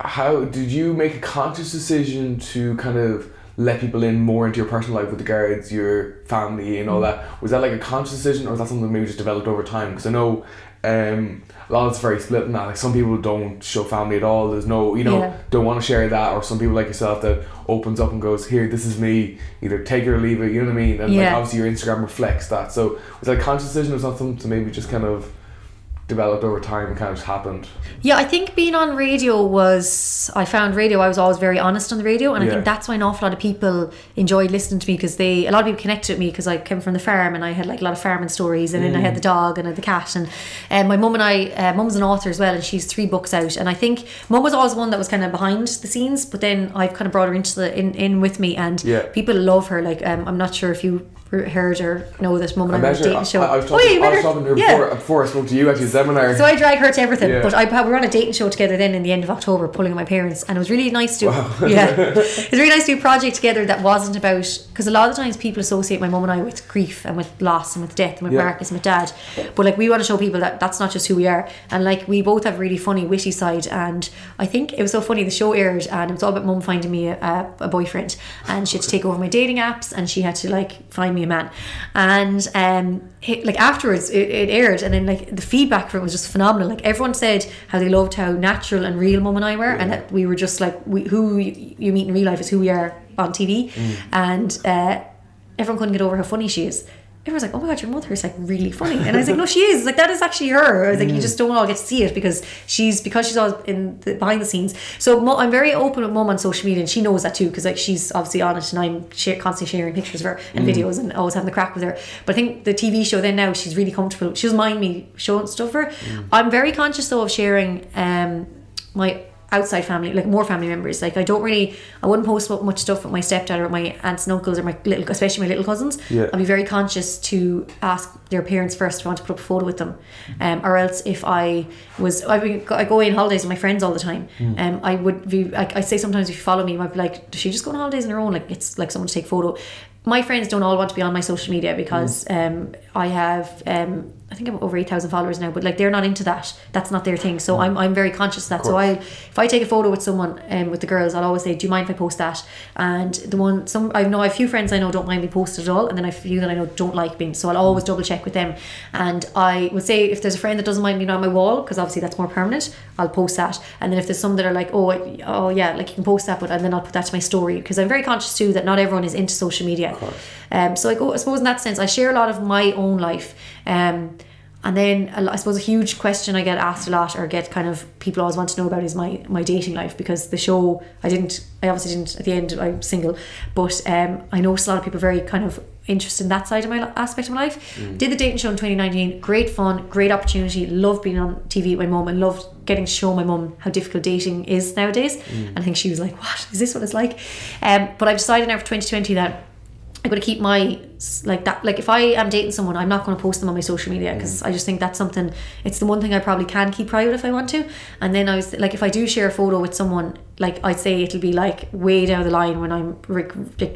how did you make a conscious decision to kind of let people in more into your personal life with regards your family and all that? Was that like a conscious decision, or was that something maybe just developed over time? Because I know um, a lot of it's very split in that. Like some people don't show family at all. There's no, you know, yeah. don't want to share that. Or some people like yourself that opens up and goes, here, this is me. Either take it or leave it. You know what I mean? And yeah. like obviously your Instagram reflects that. So was that a conscious decision, or was that something to maybe just kind of developed over time and kind of just happened? Yeah, I think being on radio was, I found radio, I was always very honest on the radio, and yeah. I think that's why an awful lot of people enjoyed listening to me, because they, a lot of people connected with me because I came from the farm, and I had like a lot of farming stories, and mm. then I had the dog, and I had the cat, and um, my mum and I, uh, mum's an author as well, and she's three books out, and I think mum was always one that was kind of behind the scenes, but then I've kind of brought her into the, in, in with me, and yeah. people love her. Like um, I'm not sure if you heard or know that Mum and I, I were dating show. I, I was talking, oh, yeah, I was talking to her yeah. before, before I spoke to you, actually, Zeminar. So I drag her to everything. Yeah. But I, we were on a dating show together then in the end of October, pulling my parents, and it was really nice to wow. yeah, it was really nice to do a project together that wasn't about, because a lot of the times people associate my mum and I with grief and with loss and with death and with yeah. Marcus and with Dad, but like we want to show people that that's not just who we are, and like we both have really funny, witty side. And I think it was so funny, the show aired and it was all about Mum finding me a, a boyfriend, and she had to take over my dating apps and she had to like find me a man. And um it, like afterwards it, it aired, and then like the feedback for it was just phenomenal. Like everyone said how they loved how natural and real Mum and I were, yeah. and that we were just like we, who you meet in real life is who we are on T V. Mm. And uh everyone couldn't get over how funny she is. Everyone's like, oh my god, your mother is like really funny. And I was like, no, she is, like that is actually her. I was like, you just don't all get to see it because she's because she's all in the behind the scenes. So Mo, I'm very open with Mum on social media, and she knows that too, because like she's obviously on it, and I'm share, constantly sharing pictures of her and mm. videos and always having the crack with her. But I think the T V show then now, she's really comfortable, she doesn't mind me showing stuff for her. Mm. I'm very conscious though of sharing um my outside family, like more family members. Like I don't really, I wouldn't post much stuff with my stepdad or my aunts and uncles or my little, especially my little cousins. Yeah. I'd be very conscious to ask their parents first if I want to put up a photo with them, um, or else if I was, I, mean, I go away on holidays with my friends all the time. Mm. Um, I would be, I, I say sometimes if you follow me, you might be like, does she just go on holidays on her own? Like it's like someone to take a photo. My friends don't all want to be on my social media because mm. um, I have, um, I think I'm over eight thousand followers now, but like they're not into that. That's not their thing. So mm. I'm I'm very conscious of that. Of so I, if I take a photo with someone, um, with the girls, I'll always say, do you mind if I post that? And the one, some I know, a few friends I know don't mind me posting at all, and then a few that I know don't like being. So I'll always double check with them. And I would say if there's a friend that doesn't mind me on my wall, because obviously that's more permanent, I'll post that. And then if there's some that are like, oh, oh yeah, like you can post that, but and then I'll put that to my story, because I'm very conscious too that not everyone is into social media. Um, so I go, I suppose in that sense, I share a lot of my own life. Um, and then I suppose a huge question I get asked a lot, or get kind of people always want to know about, is my, my dating life, because the show, I didn't, I obviously didn't at the end, I'm single, but um, I noticed a lot of people very kind of interested in that side of my aspect of my life. Mm. Did the dating show in twenty nineteen, great fun, great opportunity, loved being on T V with my mum, and loved getting to show my mum how difficult dating is nowadays. Mm. And I think she was like, what, is this what it's like? Um, but I've decided now for twenty twenty that I'm going to keep my, like that, like if I am dating someone, I'm not going to post them on my social media, because mm. I just think that's something, it's the one thing I probably can keep private if I want to. And then I was like, if I do share a photo with someone, like I'd say it'll be like way down the line when I'm like,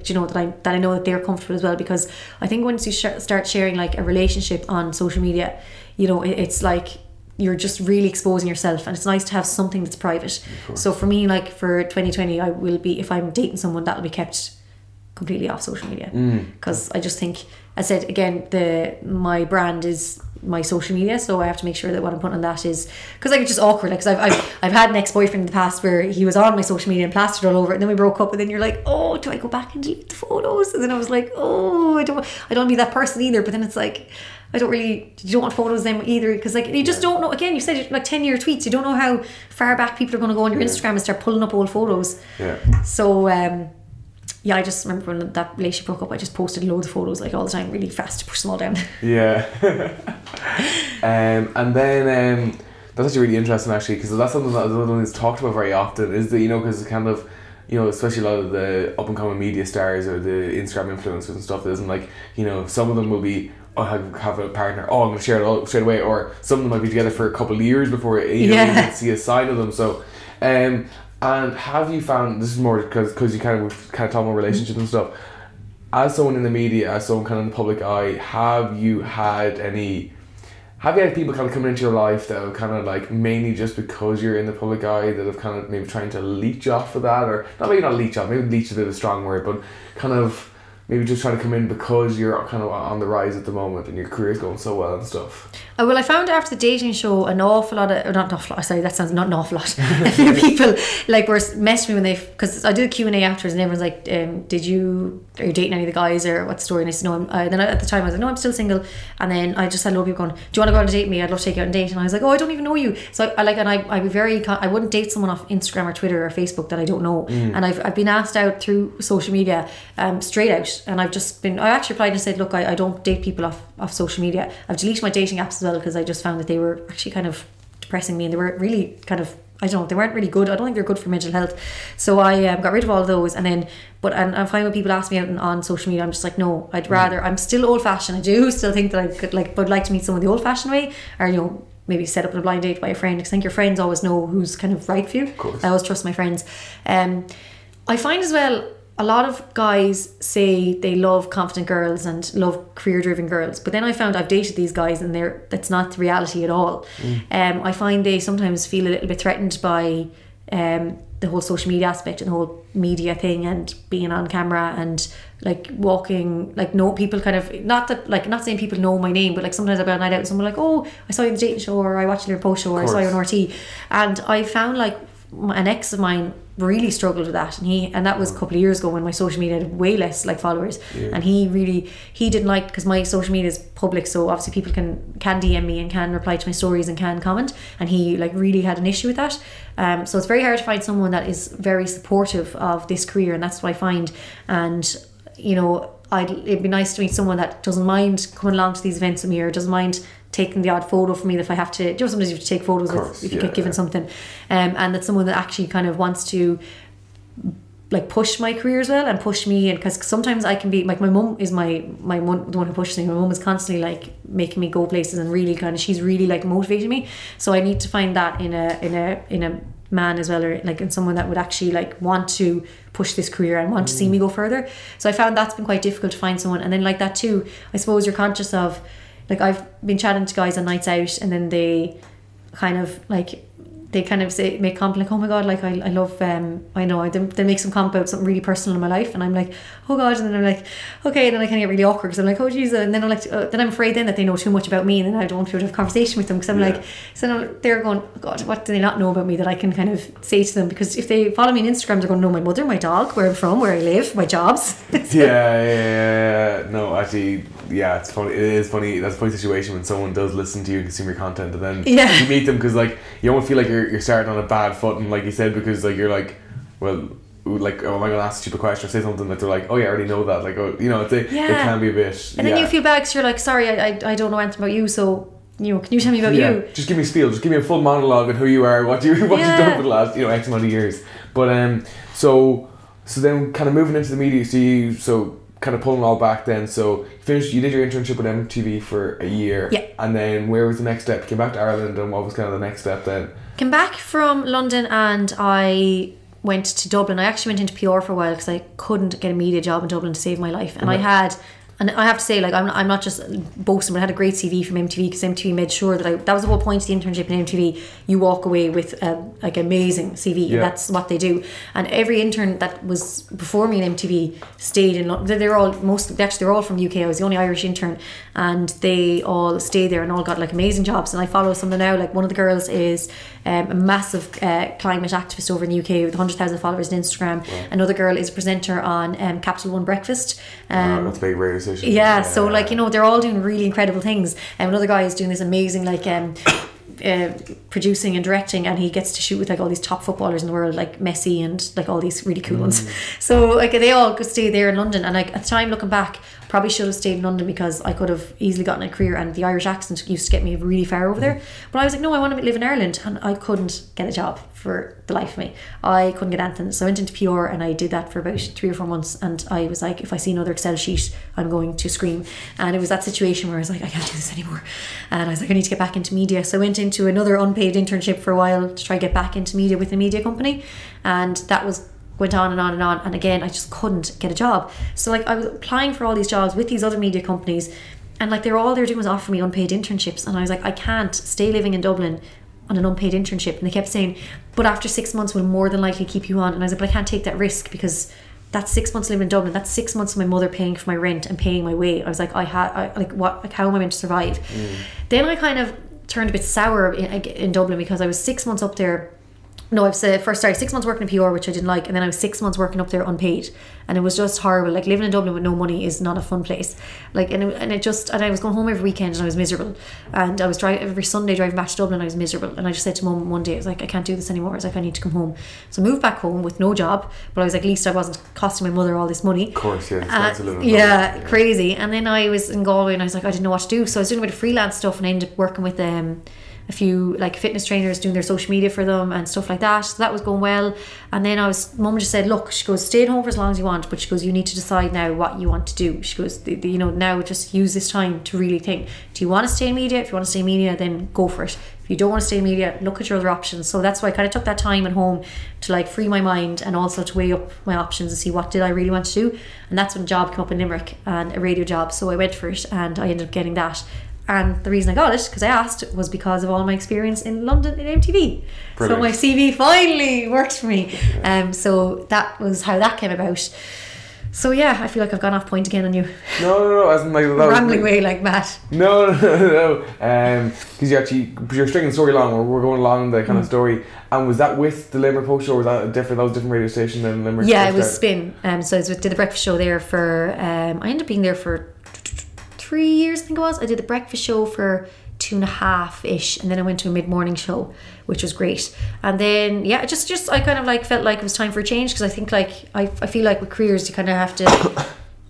you know, that I that I know that they're comfortable as well, because I think once you sh- start sharing like a relationship on social media, you know, it, it's like you're just really exposing yourself, and it's nice to have something that's private. So for me, like for twenty twenty, I will be, if I'm dating someone, that'll be kept completely off social media, because mm. I just think, I said again, the my brand is my social media, so I have to make sure that what I'm putting on that is, because like it's just awkward, like because I've, I've I've had an ex-boyfriend in the past where he was on my social media and plastered all over it, and then we broke up, and then you're like, oh, do I go back and delete the photos? And then I was like, oh, I don't I don't want to be that person either. But then it's like, I don't really, you don't want photos of them either, because like you just don't know. Again, you said like ten year tweets, you don't know how far back people are going to go on your yeah. Instagram and start pulling up old photos. Yeah. So um yeah, I just remember when that relationship broke up, I just posted loads of photos like all the time, really fast to push them all down. Yeah. um, and then um, that's actually really interesting, actually, because that's something that is talked about very often, is that, you know, because kind of, you know, especially a lot of the up and coming media stars or the Instagram influencers and stuff, that isn't like, you know, some of them will be, oh, have, have a partner, oh, I'm going to share it all straight away, or some of them might be together for a couple of years before, you know, yeah. you can see a sign of them. So, um. And have you found, this is more because because you kind of kind of talk about relationships and stuff, as someone in the media, as someone kind of in the public eye, have you had any, have you had people kind of come into your life that have kind of like, mainly just because you're in the public eye, that have kind of maybe trying to leech off of that, or not maybe not leech off, maybe leech is a bit of a strong word, but kind of maybe just trying to come in because you're kind of on the rise at the moment and your career's going so well and stuff? Oh, well, I found after the dating show an awful lot of, not an awful lot, sorry, that sounds not an awful lot. A few people like were messaging me when they, because I did a Q and A afterwards, and everyone's like, um, did you, are you dating any of the guys, or what's the story? And I said, no, I'm, uh, then at the time I was like, no, I'm still single. And then I just had a lot of people going, do you want to go on a date with me? I'd love to take you out on a date. And I was like, oh, I don't even know you. So I, I like, and I I'd be very, I wouldn't date someone off Instagram or Twitter or Facebook that I don't know. Mm. And I've I've been asked out through social media, um, straight out. And I've just been, I actually applied and said, look, I, I don't date people off, off social media. I've deleted my dating apps as well, because I just found that they were actually kind of depressing me, and they were really kind of I don't know, they weren't really good. I don't think they're good for mental health. So I um, got rid of all of those. And then, but and I find when people ask me out on, on social media, I'm just like, no, I'd rather, I'm still old fashioned. I do still think that I could, like, but I'd like to meet someone the old fashioned way, or, you know, maybe set up a blind date by a friend, because I think your friends always know who's kind of right for you. Of course. I always trust my friends. Um, I find as well, a lot of guys say they love confident girls and love career-driven girls, but then I found I've dated these guys and they're that's not the reality at all. Mm. Um, I find they sometimes feel a little bit threatened by um, the whole social media aspect and the whole media thing and being on camera and like walking, like no people kind of, not that like not saying people know my name, but like sometimes I'll be on a night out and someone like, oh, I saw you on the dating show, or I watched your post show, or I saw you on R T. And I found like an ex of mine really struggled with that, and he and that was a couple of years ago when my social media had way less like followers. Yeah. And he really he didn't like, because my social media is public, so obviously people can can D M me and can reply to my stories and can comment, and he like really had an issue with that. Um, so it's very hard to find someone that is very supportive of this career, and that's what I find. And you know, I'd, it'd be nice to meet someone that doesn't mind coming along to these events with me, or doesn't mind taking the odd photo for me if I have to. Do you know, sometimes you have to take photos course, with, if yeah, you get given yeah. something. Um, and that's someone that actually kind of wants to like push my career as well and push me. And because sometimes I can be like, my mum is my my one, the one who pushes me. My mum is constantly like making me go places and really kind of, she's really like motivating me. So I need to find that in a in a in a man as well, or like in someone that would actually like want to push this career and want mm. to see me go further. So I found that's been quite difficult to find someone. And then like that too, I suppose you're conscious of, like I've been chatting to guys on nights out, and then they kind of like they kind of say make comment like, oh my god, like I, I love um I know I they, they make some comment about something really personal in my life, and I'm like, oh god, and then I'm like, okay, and then I kind of get really awkward because I'm like, oh geez, and then I'm like uh, then I'm afraid then that they know too much about me, and then I don't want to have a conversation with them because I'm yeah. like, so now they're going, oh god, what do they not know about me that I can kind of say to them? Because if they follow me on Instagram, they're going to know my mother, my dog, where I'm from, where I live, my jobs. yeah, yeah, yeah yeah no actually yeah it's funny, it is funny, that's a funny situation when someone does listen to you and consume your content, and then yeah. you meet them, because like you don't feel like you're you're starting on a bad foot, and like you said, because like you're like, well, like, oh, am I going to ask a stupid question or say something that they're like, oh yeah, I already know that, like, oh, you know, it's a, yeah. it can be a bit, and then yeah. you feel bad because you're like, sorry, I, I I don't know anything about you, so you know, can you tell me about yeah. you? Just give me a spiel, just give me a full monologue on who you are, what you what yeah. you've done for the last, you know, X amount of years. But um, so so then kind of moving into the media, so you so kind of pulling all back then. So you finished, you did your internship with M T V for a year, yeah. and then where was the next step? You came back to Ireland, and what was kind of the next step then? Came back from London and I went to Dublin. I actually went into P R for a while because I couldn't get a media job in Dublin to save my life. And mm-hmm. I had, and I have to say, like, I'm, I'm not just boasting, but I had a great C V from M T V, because M T V made sure that I, that was the whole point of the internship in M T V. You walk away with a, like amazing C V. Yeah. That's what they do. And every intern that was before me in M T V stayed in London. They're all, most, actually they're all from the U K. I was the only Irish intern, and they all stayed there and all got like amazing jobs. And I follow some of them now. Like one of the girls is um, a massive uh, climate activist over in the U K with one hundred thousand followers on Instagram. Wow. Another girl is a presenter on um, Capital One Breakfast. Um, wow, that's very rare. Yeah, yeah, so like, you know, they're all doing really incredible things. And um, another guy is doing this amazing like um uh, producing and directing, and he gets to shoot with like all these top footballers in the world, like Messi and like all these really cool mm. ones. So like they all could stay there in London, and like at the time looking back, probably should have stayed in London, because I could have easily gotten a career, and the Irish accent used to get me really far over there. But I was like, no, I want to live in Ireland, and I couldn't get a job for the life of me. I couldn't get anything. So I went into P R, and I did that for about three or four months, and I was like, if I see another Excel sheet, I'm going to scream. And it was that situation where I was like, I can't do this anymore, and I was like, I need to get back into media. So I went into another unpaid internship for a while to try to get back into media with a media company, and that was went on and on and on, and again I just couldn't get a job. So like I was applying for all these jobs with these other media companies, and like they were all they were doing was offer me unpaid internships, and I was like, I can't stay living in Dublin on an unpaid internship. And they kept saying, but after six months we'll more than likely keep you on. And I was like, but I can't take that risk, because that's six months living in Dublin, that's six months of my mother paying for my rent and paying my way. I was like, I had like what like how am I meant to survive? Mm. Then I kind of turned a bit sour in, in Dublin, because I was six months up there. No, I've said first started six months working in P R, which I didn't like, and then I was six months working up there unpaid, and it was just horrible. Like living in Dublin with no money is not a fun place. Like and it, and it just and I was going home every weekend and I was miserable, and I was driving every Sunday driving back to Dublin. I was miserable, and I just said to Mum one day, I was like, I can't do this anymore. I was like, I need to come home. So I moved back home with no job, but I was like, at least I wasn't costing my mother all this money. Of course, yeah, that's uh, a little yeah, yeah, crazy. And then I was in Galway, and I was like, I didn't know what to do, so I was doing a bit of freelance stuff, and I ended up working with um. a a few like fitness trainers doing their social media for them and stuff like that. So that was going well. And then I was, Mum just said, look, she goes, stay at home for as long as you want, but she goes, you need to decide now what you want to do. She goes, you know, now just use this time to really think, do you want to stay in media? If you want to stay in media, then go for it. If you don't want to stay in media, look at your other options. So that's why I kind of took that time at home to like free my mind and also to weigh up my options and see what did I really want to do. And that's when a job came up in Limerick, and a radio job. So I went for it and I ended up getting that. And the reason I got it, because I asked, was because of all my experience in London in M T V. Brilliant. So my C V finally worked for me. Um, so that was how that came about. So yeah, I feel like I've gone off point again on you. No, no, no. As in like, that rambling was, way like Matt. No, no, no, no. Because um, you actually, you're stringing the story along, or we're going along the kind mm. of story. And was that with the Limerick Post Show, or was that a different, that was a different radio station than Limerick? Yeah, it was out? Spin. Um, so I was with, did the breakfast show there for, um, I ended up being there for three years, I think it was. I did the breakfast show for two and a half-ish, and then I went to a mid-morning show, which was great. And then, yeah, just, just I kind of like felt like it was time for a change, because I think like, I, I feel like with careers, you kind of have to,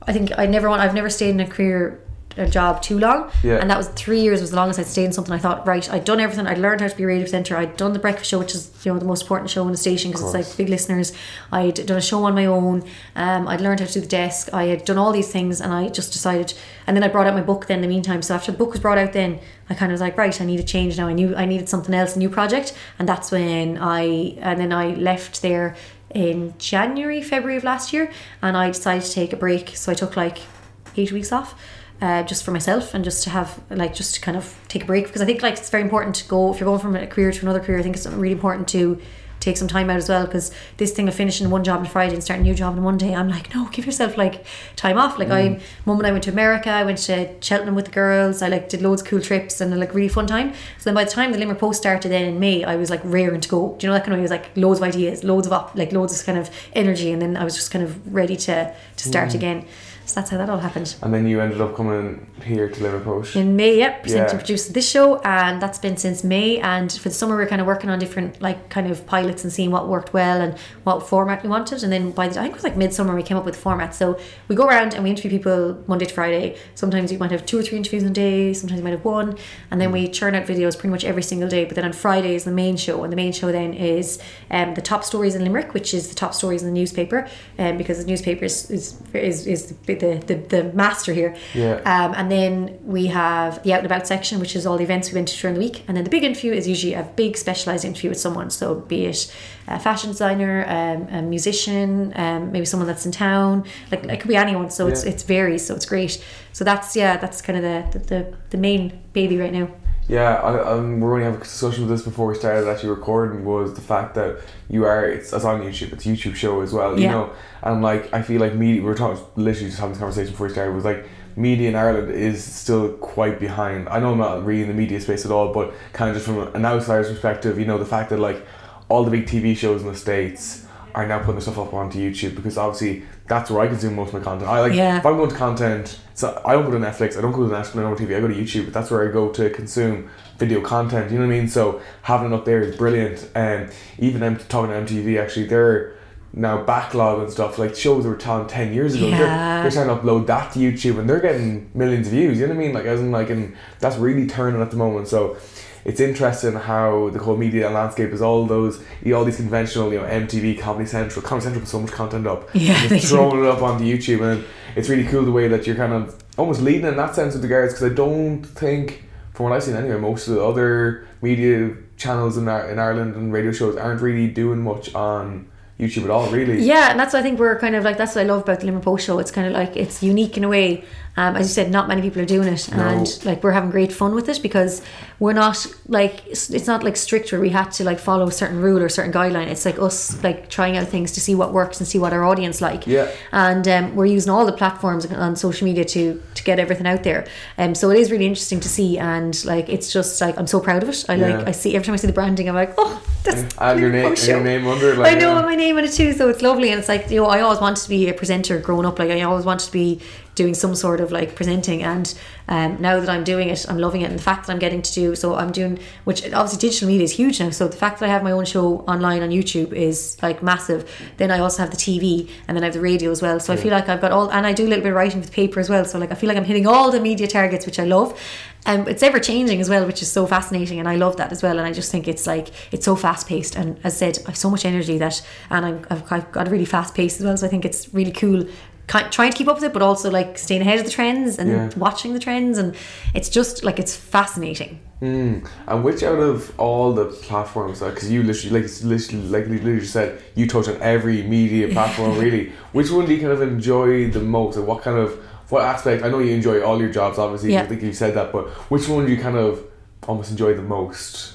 I think I never want, I've never stayed in a career, a job too long. Yeah. And that was three years was the longest I'd stayed in something. I thought, right, I'd done everything. I'd learned how to be a radio presenter. I'd done the breakfast show, which is, you know, the most important show on the station because it's like big listeners. I'd done a show on my own. Um, I'd learned how to do the desk. I had done all these things, and I just decided, and then I brought out my book then in the meantime. So after the book was brought out then, I kind of was like, right, I need a change now. I knew I needed something else, a new project. And that's when I, and then I left there in January, February of last year, and I decided to take a break. So I took like eight weeks off. Uh, just for myself and just to have like just to kind of take a break, because I think like it's very important to go, if you're going from a career to another career, I think it's really important to take some time out as well, because this thing of finishing one job on Friday and starting a new job on Monday, I'm like, no, give yourself like time off. Like mm. I Mum and I went to America, I went to Cheltenham with the girls, I like did loads of cool trips and like really fun time. So then by the time the Limerick Post started then in May, I was like raring to go. Do you know that kind of way? It was like loads of ideas, loads of op- like loads of kind of energy, and then I was just kind of ready to to start mm. again. So that's how that all happened. And then you ended up coming here to Limerick Post in May, yep, presenting yeah. and producing this show, and that's been since May. And for the summer we were kind of working on different like kind of pilots and seeing what worked well and what format we wanted. And then by the I think it was like midsummer we came up with the format. So we go around and we interview people Monday to Friday. Sometimes you might have two or three interviews in a day, sometimes you might have one, and then we churn out videos pretty much every single day. But then on Friday is the main show, and the main show then is um, the top stories in Limerick, which is the top stories in the newspaper, um, because the newspaper is is is, is the The, the the master here, yeah. Um, and then we have the out and about section, which is all the events we went to during the week, and then the big interview is usually a big specialised interview with someone, so be it a fashion designer, um, a musician, um, maybe someone that's in town, like it could be anyone. So yeah. it's it's varies, so it's great. So that's yeah, that's kind of the the, the main baby right now. Yeah, I, um, we're going to have a discussion with this before we started actually recording, was the fact that you are, it's, it's on YouTube, it's a YouTube show as well, yeah. you know, and like, I feel like media, we were talking, literally just having this conversation before we started, was like, media in Ireland is still quite behind. I know I'm not really in the media space at all, but kind of just from an outsider's perspective, you know, the fact that like, all the big T V shows in the States are now putting their stuff up onto YouTube, because obviously that's where I consume most of my content. I like yeah. if I'm going to content, so I don't go to Netflix, I don't go to national T V, I go to YouTube, but that's where I go to consume video content, you know what I mean? So having it up there is brilliant. And um, even them talking to M T V, actually they're now backlog and stuff, like shows that were telling ten years ago, yeah. they're, they're trying to upload that to YouTube and they're getting millions of views, you know what I mean? Like as in like, and that's really turning at the moment. So it's interesting how the whole media landscape is all those, you know, all these conventional, you know, M T V, Comedy Central. Comedy Central puts so much content up. Yeah, just throwing it up onto YouTube, and it's really cool the way that you're kind of almost leading in that sense with the guards, because I don't think, from what I've seen anyway, most of the other media channels in in Ireland and radio shows aren't really doing much on YouTube at all, really. Yeah, and that's what I think we're kind of like, that's what I love about the Limerick Post Show. It's kind of like, it's unique in a way. Um, as you said, not many people are doing it, no. and like we're having great fun with it, because we're not like, it's not like strict where we had to like follow a certain rule or a certain guideline. It's like us like trying out things to see what works and see what our audience like. Yeah. And um, we're using all the platforms on social media to to get everything out there. Um, so it is really interesting to see, and like it's just like I'm so proud of it. I yeah. like I see every time I see the branding, I'm like, oh, that's I have your name, your name under it. Like, I know yeah. my name on it too, so it's lovely. And it's like, you know, I always wanted to be a presenter growing up. Like I always wanted to be doing some sort of like presenting, and um, now that I'm doing it, I'm loving it, and the fact that I'm getting to do so I'm doing which obviously digital media is huge now, so the fact that I have my own show online on YouTube is like massive. Then I also have the T V, and then I have the radio as well, so yeah. I feel like I've got all, and I do a little bit of writing with paper as well, so like I feel like I'm hitting all the media targets, which I love. Um, it's ever changing as well, which is so fascinating, and I love that as well. And I just think it's like it's so fast paced, and as I said, I have so much energy that, and I'm, I've, I've got a really fast pace as well, so I think it's really cool trying to keep up with it, but also like staying ahead of the trends and yeah. watching the trends, and it's just like it's fascinating. Mm. And which out of all the platforms, because you literally, like, literally, like you literally said, you touch on every media platform really. Which one do you kind of enjoy the most, and what kind of what aspect? I know you enjoy all your jobs, obviously. Yeah. I think you said that, but which one do you kind of almost enjoy the most?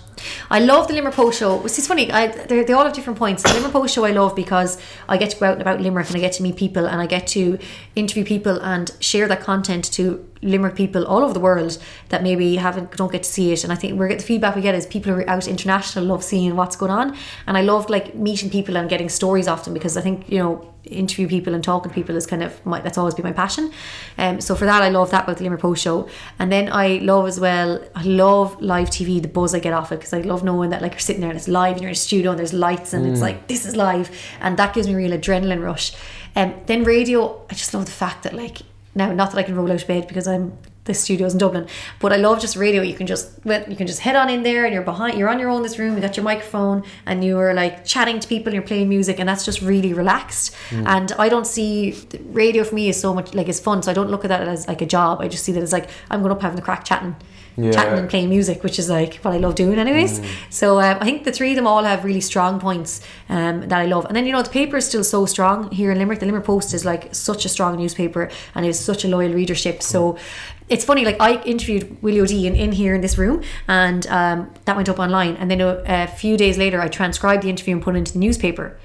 I love the Limerick Post Show. It's funny, I, they all have different points. The Limerick Post Show I love because I get to go out and about Limerick, and I get to meet people, and I get to interview people and share that content to Limerick people all over the world that maybe haven't don't get to see it. And I think we're the feedback we get is people who are out international love seeing what's going on, and I loved like meeting people and getting stories often, because I think, you know, interview people and talking to people is kind of my, that's always been my passion. Um, so for that I love that about the Limerick Post Show. And then I love as well, I love live T V, the buzz I get off it, because I love knowing that like you're sitting there and it's live, and you're in a studio and there's lights and mm. it's like this is live, and that gives me a real adrenaline rush. Um, then radio, I just love the fact that like now, not that I can roll out of bed because I'm the studio's in Dublin, but I love just radio. You can just well, you can just head on in there, and you're behind, you're on your own in this room. You got your microphone, and you are like chatting to people, and you're playing music, and that's just really relaxed. Mm. And I don't see radio for me is so much like it's fun, so I don't look at that as like a job. I just see that as like I'm going up having a crack chatting. Yeah. Chatting and playing music, which is like what I love doing anyways. Mm. So um, I think the three of them all have really strong points um, that I love. And then, you know, the paper is still so strong here in Limerick. The Limerick Post is like such a strong newspaper, and it has such a loyal readership. So it's funny, like I interviewed Willie O'Dea in, in here in this room, and um, that went up online, and then a, a few days later I transcribed the interview and put it into the newspaper.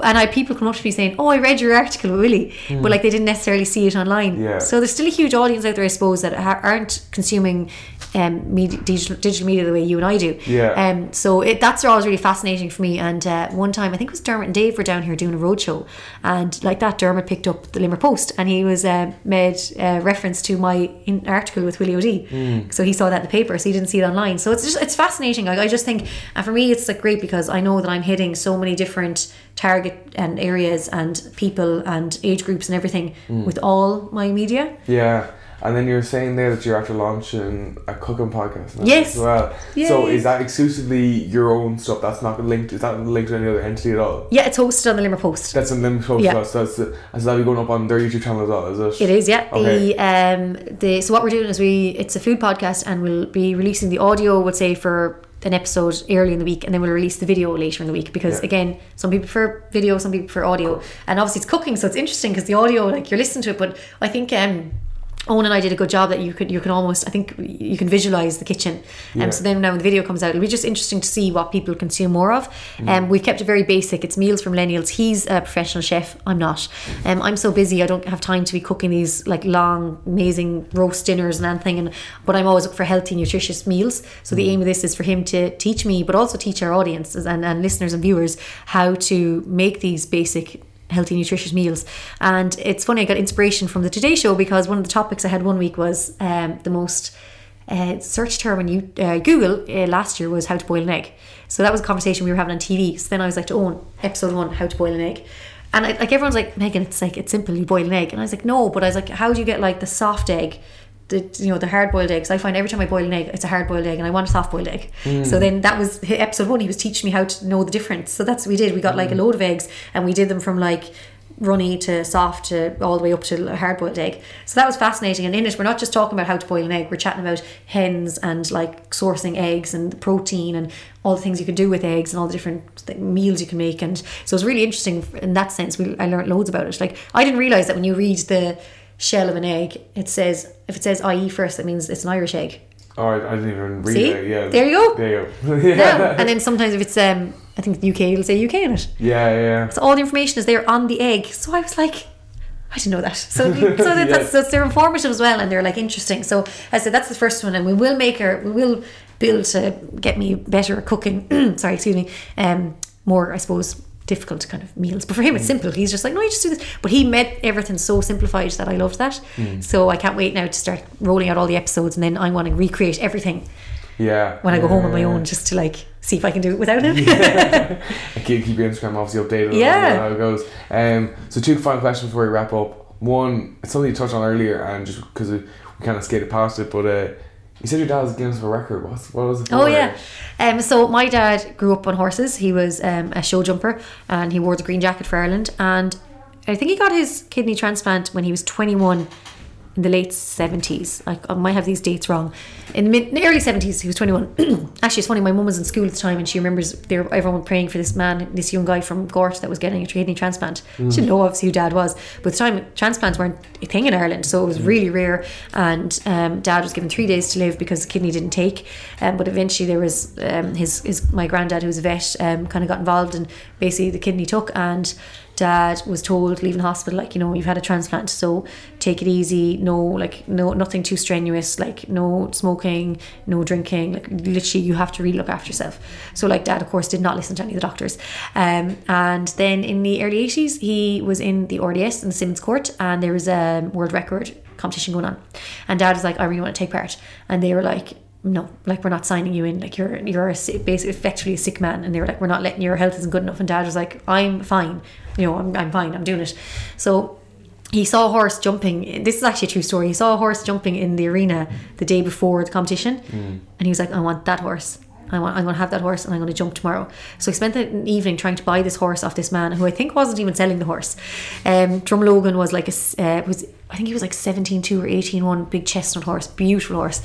And I people come up to me saying, oh, I read your article, Willie, mm. but like they didn't necessarily see it online. Yeah. So there's still a huge audience out there, I suppose, that aren't consuming um, media, digital, digital media the way you and I do. Yeah. Um, so it, that's always really fascinating for me. And uh, one time, I think it was Dermot and Dave were down here doing a roadshow, and like that, Dermot picked up the Limerick Post, and he was uh, made uh, reference to my in- article with Willie O'Dea. Mm. So he saw that in the paper, so he didn't see it online. So it's just it's fascinating. Like, I just think, and for me, it's like great, because I know that I'm hitting so many different target and areas and people and age groups and everything mm. with all my media. Yeah. And then you were saying there that you're after launching a cooking podcast now. Yes. As well. Yay. So is that exclusively your own stuff? That's not linked, is that linked to any other entity at all? Yeah, it's hosted on the Limerick Post. That's on the Limerick Post. Yeah. Well. So that's the, and that'll be going up on their YouTube channel as well, is it? It is, yeah. Okay. The um the so what we're doing is we it's a food podcast, and we'll be releasing the audio, we'll say, for an episode early in the week, and then we'll release the video later in the week, because yeah. again, some people prefer video, some people prefer audio, and obviously it's cooking, so it's interesting because the audio, like you're listening to it, but I think um Owen and I did a good job that you could you can almost I think you can visualise the kitchen. Um, yeah. So then now when the video comes out, it'll be just interesting to see what people consume more of. Um, mm. We've kept it very basic. It's Meals for Millennials. He's a professional chef. I'm not. Um, I'm so busy I don't have time to be cooking these like long amazing roast dinners and anything, and but I'm always up for healthy nutritious meals. So mm. the aim of this is for him to teach me, but also teach our audiences and, and listeners and viewers how to make these basic healthy nutritious meals. And it's funny, I got inspiration from the Today Show, because one of the topics I had one week was um, the most uh, search term on you, uh, Google uh, last year was how to boil an egg. So that was a conversation we were having on T V. So then I was like, oh, episode one, how to boil an egg. And I, like everyone's like, Megan, it's like it's simple, you boil an egg. And I was like, no, but I was like, how do you get like the soft egg, the you know the hard boiled eggs? I find every time I boil an egg it's a hard boiled egg, and I want a soft boiled egg. Mm. So then that was episode one, he was teaching me how to know the difference. So that's what we did. We got mm. like a load of eggs, and we did them from like runny to soft to all the way up to a hard boiled egg. So that was fascinating, and in it we're not just talking about how to boil an egg, we're chatting about hens and like sourcing eggs and the protein and all the things you can do with eggs and all the different th- meals you can make. And so it's really interesting in that sense. We I learned loads about it. Like I didn't realise that when you read the shell of an egg, it says if it says I E first, that means it's an Irish egg. Oh, I didn't even read See? It. Yeah, there you go. There you go. Yeah. No. And then sometimes if it's um, I think the U K, it'll say U K in it. Yeah, yeah. So all the information is there on the egg. So I was like, I didn't know that. So, so that's, yes. that's, that's they're informative as well, and they're like interesting. So as I said, that's the first one, and we will make her. We will build to get me better at cooking. Sorry, excuse me. Um, more I suppose difficult kind of meals, but for him it's simple. He's just like, no, you just do this. But he made everything so simplified that I loved that. Mm. So I can't wait now to start rolling out all the episodes, and then I want to recreate everything. Yeah. When I go yeah, home on my yeah. own, just to like see if I can do it without him. Yeah. Keep your Instagram obviously updated. Yeah. How it goes. Um. So two final questions before we wrap up. One, it's something you touched on earlier, and just because we kind of skated past it, but. Uh, You said your dad was Guinness for a record. What, what was it for? Oh, yeah. Um, so my dad grew up on horses. He was um, a show jumper, and he wore the green jacket for Ireland. And I think he got his kidney transplant when he was twenty-one in the late seventies. I, I might have these dates wrong. In the, mid, in the early seventies, he was twenty-one. Actually, it's funny. My mum was in school at the time, and she remembers they were, everyone praying for this man, this young guy from Gort that was getting a kidney transplant. Mm. She didn't know obviously who dad was, but at the time transplants weren't a thing in Ireland, so it was really rare. And um, dad was given three days to live because the kidney didn't take. Um, but eventually, there was um, his his my granddad, who was a vet, um, kind of got involved, and basically the kidney took. And dad was told leaving hospital, like, you know, you've had a transplant, so take it easy, no like no nothing too strenuous, like no smoking, no drinking, like literally you have to really look after yourself. So like dad of course did not listen to any of the doctors. Um, and then in the early eighties he was in the R D S in Simmonscourt, and there was a world record competition going on, and dad was like, I really want to take part. And they were like, no, like we're not signing you in, like you're you're a, basically effectively a sick man. And they were like, we're not letting, your health isn't good enough. And dad was like, I'm fine, you know, I'm I'm fine, I'm doing it. So he saw a horse jumping, this is actually a true story, he saw a horse jumping in the arena the day before the competition. Mm. And he was like, I want that horse, I want, I'm going to have that horse, and I'm going to jump tomorrow. So he spent an evening trying to buy this horse off this man, who I think wasn't even selling the horse. Um, Drumlogan was like a uh, was I think he was like seventeen two or eighteen one, big chestnut horse, beautiful horse.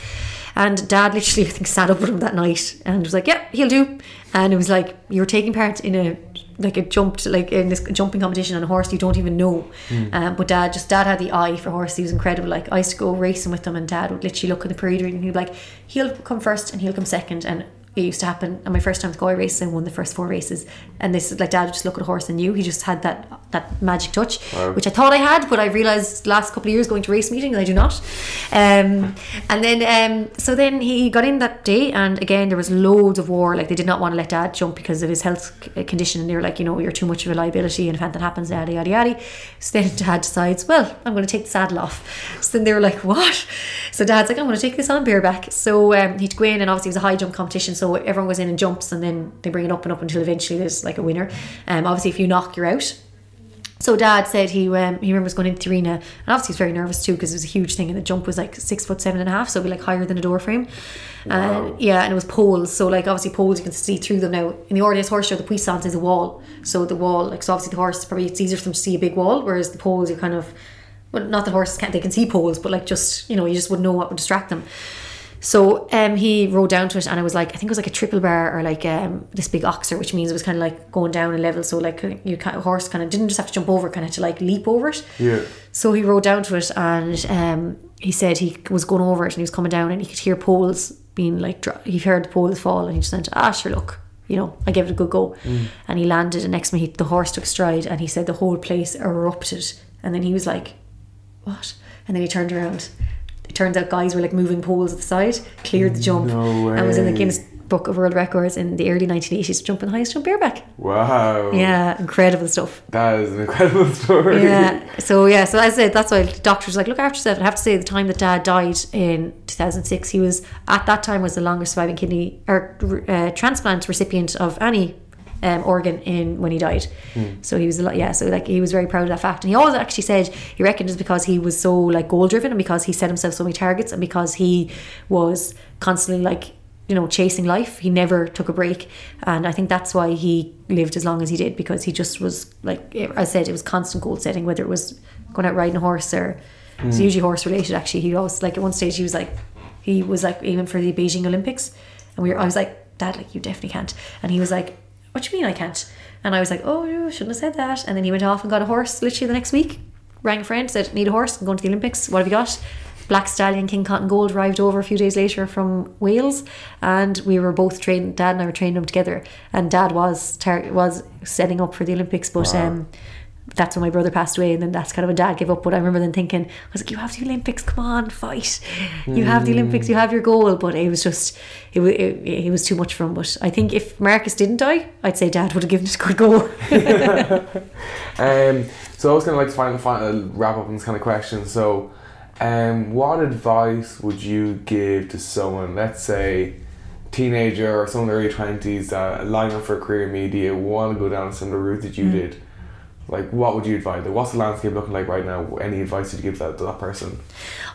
And dad literally I think sat up with him that night and was like, yeah, he'll do. And it was like, you're taking part in a like a jumped like in this jumping competition on a horse you don't even know. Mm. Um, but dad just dad had the eye for horses. He was incredible. Like I used to go racing with him, and dad would literally look at the parade ring and he'd be like, he'll come first and he'll come second. And it used to happen. And my first time with Galway races, I won the first four races. And this is like dad would just look at a horse and knew. He just had that that magic touch. Wow. Which I thought I had, but I realised last couple of years going to race meetings I do not. Um, and then um, so then he got in that day, and again there was loads of war. Like they did not want to let dad jump because of his health condition, and they were like, you know, you're too much of a liability, and if anything happens, yada yada yada. So then dad decides, well, I'm going to take the saddle off. So then they were like, what? So dad's like, I'm going to take this on bareback. So um, he'd go in, and obviously it was a high jump competition, so everyone goes in and jumps, and then they bring it up and up until eventually there's like a winner. Um, obviously if you knock, you're out. So dad said he um, he remembers going into the arena, and obviously he's very nervous too because it was a huge thing, and the jump was like six foot seven and a half, so it'd be like higher than a door frame. Wow. Uh, yeah, and it was poles, so like obviously poles you can see through them now. In the R D S horse show, the puissance is a wall, so the wall, like so obviously the horse probably it's easier for them to see a big wall, whereas the poles you're kind of, well not that horses can't, they can see poles, but like just you know you just wouldn't know what would distract them. So um, he rode down to it, and it was like I think it was like a triple bar or like um, this big oxer, which means it was kind of like going down a level, so like your horse kind of didn't just have to jump over, kind of to like leap over it. Yeah. So he rode down to it, and um, he said he was going over it, and he was coming down, and he could hear poles being like dro- he heard the poles fall, and he just went, ah sure look, you know, I gave it a good go. Mm. And he landed, and next minute the horse took stride, and he said the whole place erupted, and then he was like, what? And then he turned around. It turns out guys were like moving poles at the side, cleared the jump, no and was in the Guinness Book of World Records in the early nineteen eighties, jumping the highest jump bareback. Wow. Yeah, incredible stuff. That is an incredible story. Yeah. So yeah, so as I said, that's why the doctors were like, look after yourself. I have to say, the time that dad died in two thousand six, he was at that time was the longest surviving kidney or uh, transplant recipient of any Um, organ in when he died. Mm. So he was a lot, yeah so like he was very proud of that fact, and he always actually said he reckoned it was because he was so like goal driven, and because he set himself so many targets, and because he was constantly like you know chasing life, he never took a break. And I think that's why he lived as long as he did, because he just was like, as I said, it was constant goal setting, whether it was going out riding a horse or mm. it's usually horse related. Actually he always like at one stage he was like he was like aiming for the Beijing Olympics, and we were, I was like, dad, like you definitely can't. And he was like, what do you mean I can't? And I was like, oh, I shouldn't have said that. And then he went off and got a horse literally the next week. Rang a friend, said, need a horse, I'm going to the Olympics, what have you got? Black Stallion King Cotton Gold arrived over a few days later from Wales, and we were both trained, dad and I were training them together, and dad was tar- was setting up for the Olympics, but wow. um, that's when my brother passed away, and then that's kind of when Dad gave up. But I remember then thinking, I was like, you have the Olympics, come on, fight, you have the Olympics, you have your goal. But it was just it was, it, it was too much for him. But I think if Marcus didn't die, I'd say Dad would have given it a good go. um, so I was kind of like to find a final wrap up on this kind of question. So um, what advice would you give to someone, let's say teenager or someone in their early twenties, that uh, line up for a career in media, want to go down a similar route that you mm. did? Like, what would you advise? Like, what's the landscape looking like right now? Any advice you'd give that, to that person?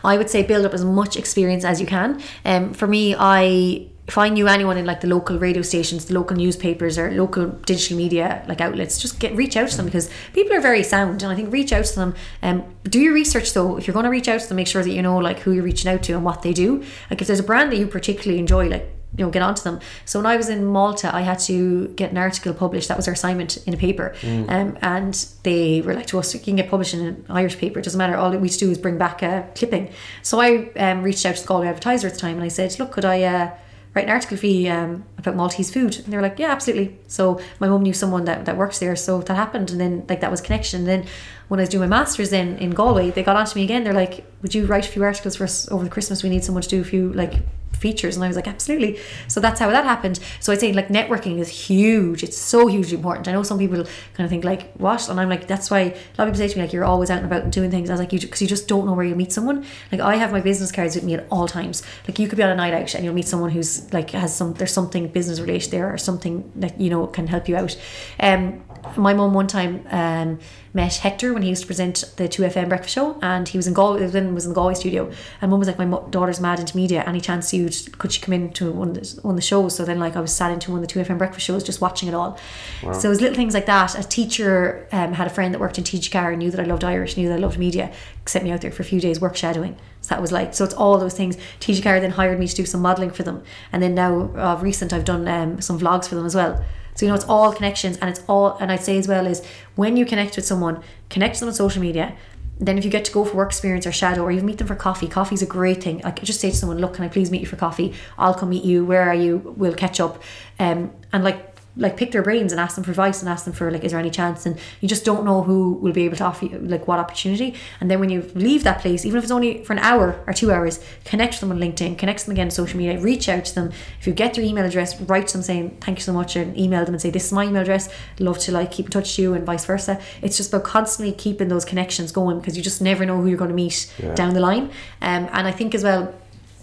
I would say build up as much experience as you can. Um, for me, I if I knew anyone in like the local radio stations, the local newspapers, or local digital media like outlets, just get reach out to them, because people are very sound, and I think reach out to them. Um, do your research though. If you're going to reach out to them, make sure that you know like who you're reaching out to and what they do. Like if there's a brand that you particularly enjoy, like, you know, get onto them. So when I was in Malta, I had to get an article published. That was our assignment in a paper. Mm. Um, and they were like to us, you can get published in an Irish paper, it doesn't matter, all we do is bring back a clipping. So I um, reached out to the Galway Advertiser at the time, and I said, look, could I uh, write an article for you um, about Maltese food? And they were like, yeah, absolutely. So my mum knew someone that, that works there, so that happened, and then like that was connection. And then when I was doing my master's in, in Galway, they got onto me again. They're like, would you write a few articles for us over the Christmas? We need someone to do a few like features. And I was like, absolutely. So that's how that happened. So I'd say like networking is huge. It's so hugely important. I know some people kind of think like, what? And I'm like, that's why a lot of people say to me like, you're always out and about and doing things. I was like, you because you just don't know where you'll meet someone. Like I have my business cards with me at all times. Like you could be on a night out and you'll meet someone who's like has some there's something business related there, or something that you know can help you out. Um my mum one time um met Hector when he used to present the two F M breakfast show, and he was in Galway then was in the Galway studio, and mum was like, my daughter's mad into media, any chance you could she come into one of the, one of the shows. So then like I was sat into one of the two F M breakfast shows just watching it all. Wow. So it was little things like that. A teacher um, had a friend that worked in T G Car and knew that I loved Irish, knew that I loved media, sent me out there for a few days work shadowing. So that was like, so it's all those things. T G Car then hired me to do some modelling for them, and then now of uh, recent I've done um, some vlogs for them as well. So, you know, it's all connections, and it's all, and I'd say as well is when you connect with someone, connect to them on social media. Then if you get to go for work experience or shadow, or you meet them for coffee, coffee's a great thing. Like just say to someone, look, can I please meet you for coffee? I'll come meet you. Where are you? We'll catch up. Um, and like, like pick their brains and ask them for advice and ask them for like, is there any chance? And you just don't know who will be able to offer you like what opportunity. And then when you leave that place, even if it's only for an hour or two hours, connect with them on LinkedIn, connect with them again on social media, reach out to them. If you get their email address, write to them saying, thank you so much, and email them and say, this is my email address. Love to like keep in touch with you, and vice versa. It's just about constantly keeping those connections going, because you just never know who you're going to meet yeah. down the line. Um, and I think as well,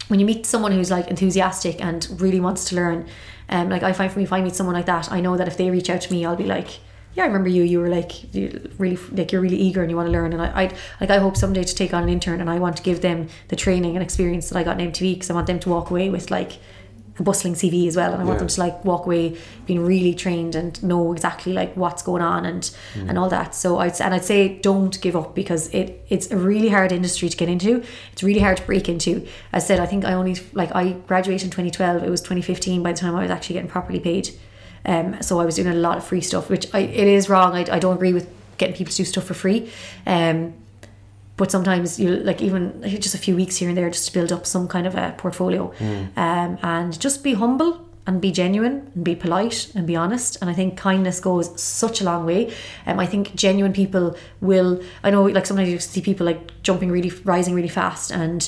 when you meet someone who's like enthusiastic and really wants to learn, Um, like I find for me, if I meet someone like that, I know that if they reach out to me, I'll be like, yeah, I remember you, you were like, you really, like you're really eager and you want to learn. And I I'd, like, I hope someday to take on an intern, and I want to give them the training and experience that I got in M T V, because I want them to walk away with like a bustling C V as well. And I yeah. want them to like walk away being really trained and know exactly like what's going on and, mm. and all that. So I'd, and I'd say don't give up, because it, it's a really hard industry to get into. It's really hard to break into. As I said, I think I only like I graduated in twenty twelve. It was twenty fifteen by the time I was actually getting properly paid. Um, so I was doing a lot of free stuff, which I, it is wrong. I, I don't agree with getting people to do stuff for free. Um, But sometimes you like even just a few weeks here and there just to build up some kind of a portfolio, mm. um, and just be humble and be genuine and be polite and be honest. And I think kindness goes such a long way. Um, I think genuine people will. I know like sometimes you see people like jumping really, rising really fast, and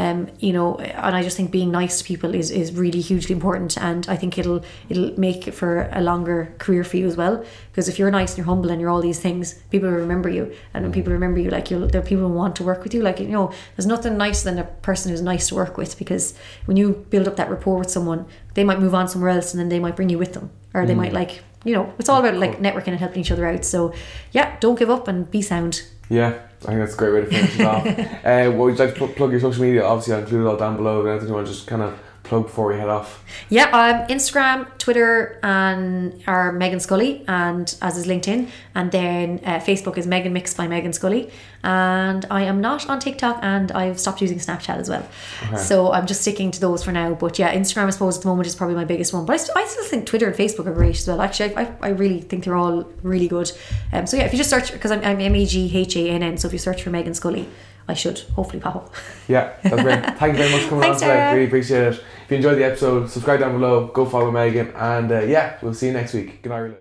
um, you know, and I just think being nice to people is is really hugely important. And I think it'll it'll make it for a longer career for you as well. Because if you're nice and you're humble and you're all these things, people will remember you, and when people remember you, like you'll, there are people who want to work with you. Like you know, there's nothing nicer than a person who's nice to work with, because when you build up that rapport with someone, they might move on somewhere else, and then they might bring you with them, or they mm. might like you know. It's all about like networking and helping each other out. So yeah, don't give up and be sound. Yeah, I think that's a great way to finish it off. Uh, well, would you like to plug your social media? Obviously, I'll include it all down below. Anything you want to just kind of plug before we head off? Yeah, um, Instagram, Twitter, and are Meghann Scully, and as is LinkedIn, and then uh, Facebook is Meghann Mix by Meghann Scully, and I am not on TikTok, and I've stopped using Snapchat as well. Okay. So I'm just sticking to those for now. But yeah, Instagram I suppose at the moment is probably my biggest one, but I, st- I still think Twitter and Facebook are great as well. Actually, I, I, I really think they're all really good. Um, so yeah, if you just search, because I'm, I'm M E G H A N N, so if you search for Meghann Scully, I should hopefully pop up. Yeah, that's great. Thank you very much for coming Thanks, on today. Really appreciate it. If you enjoyed the episode, subscribe down below, go follow Meghann, and uh, yeah, we'll see you next week. Good night, everyone.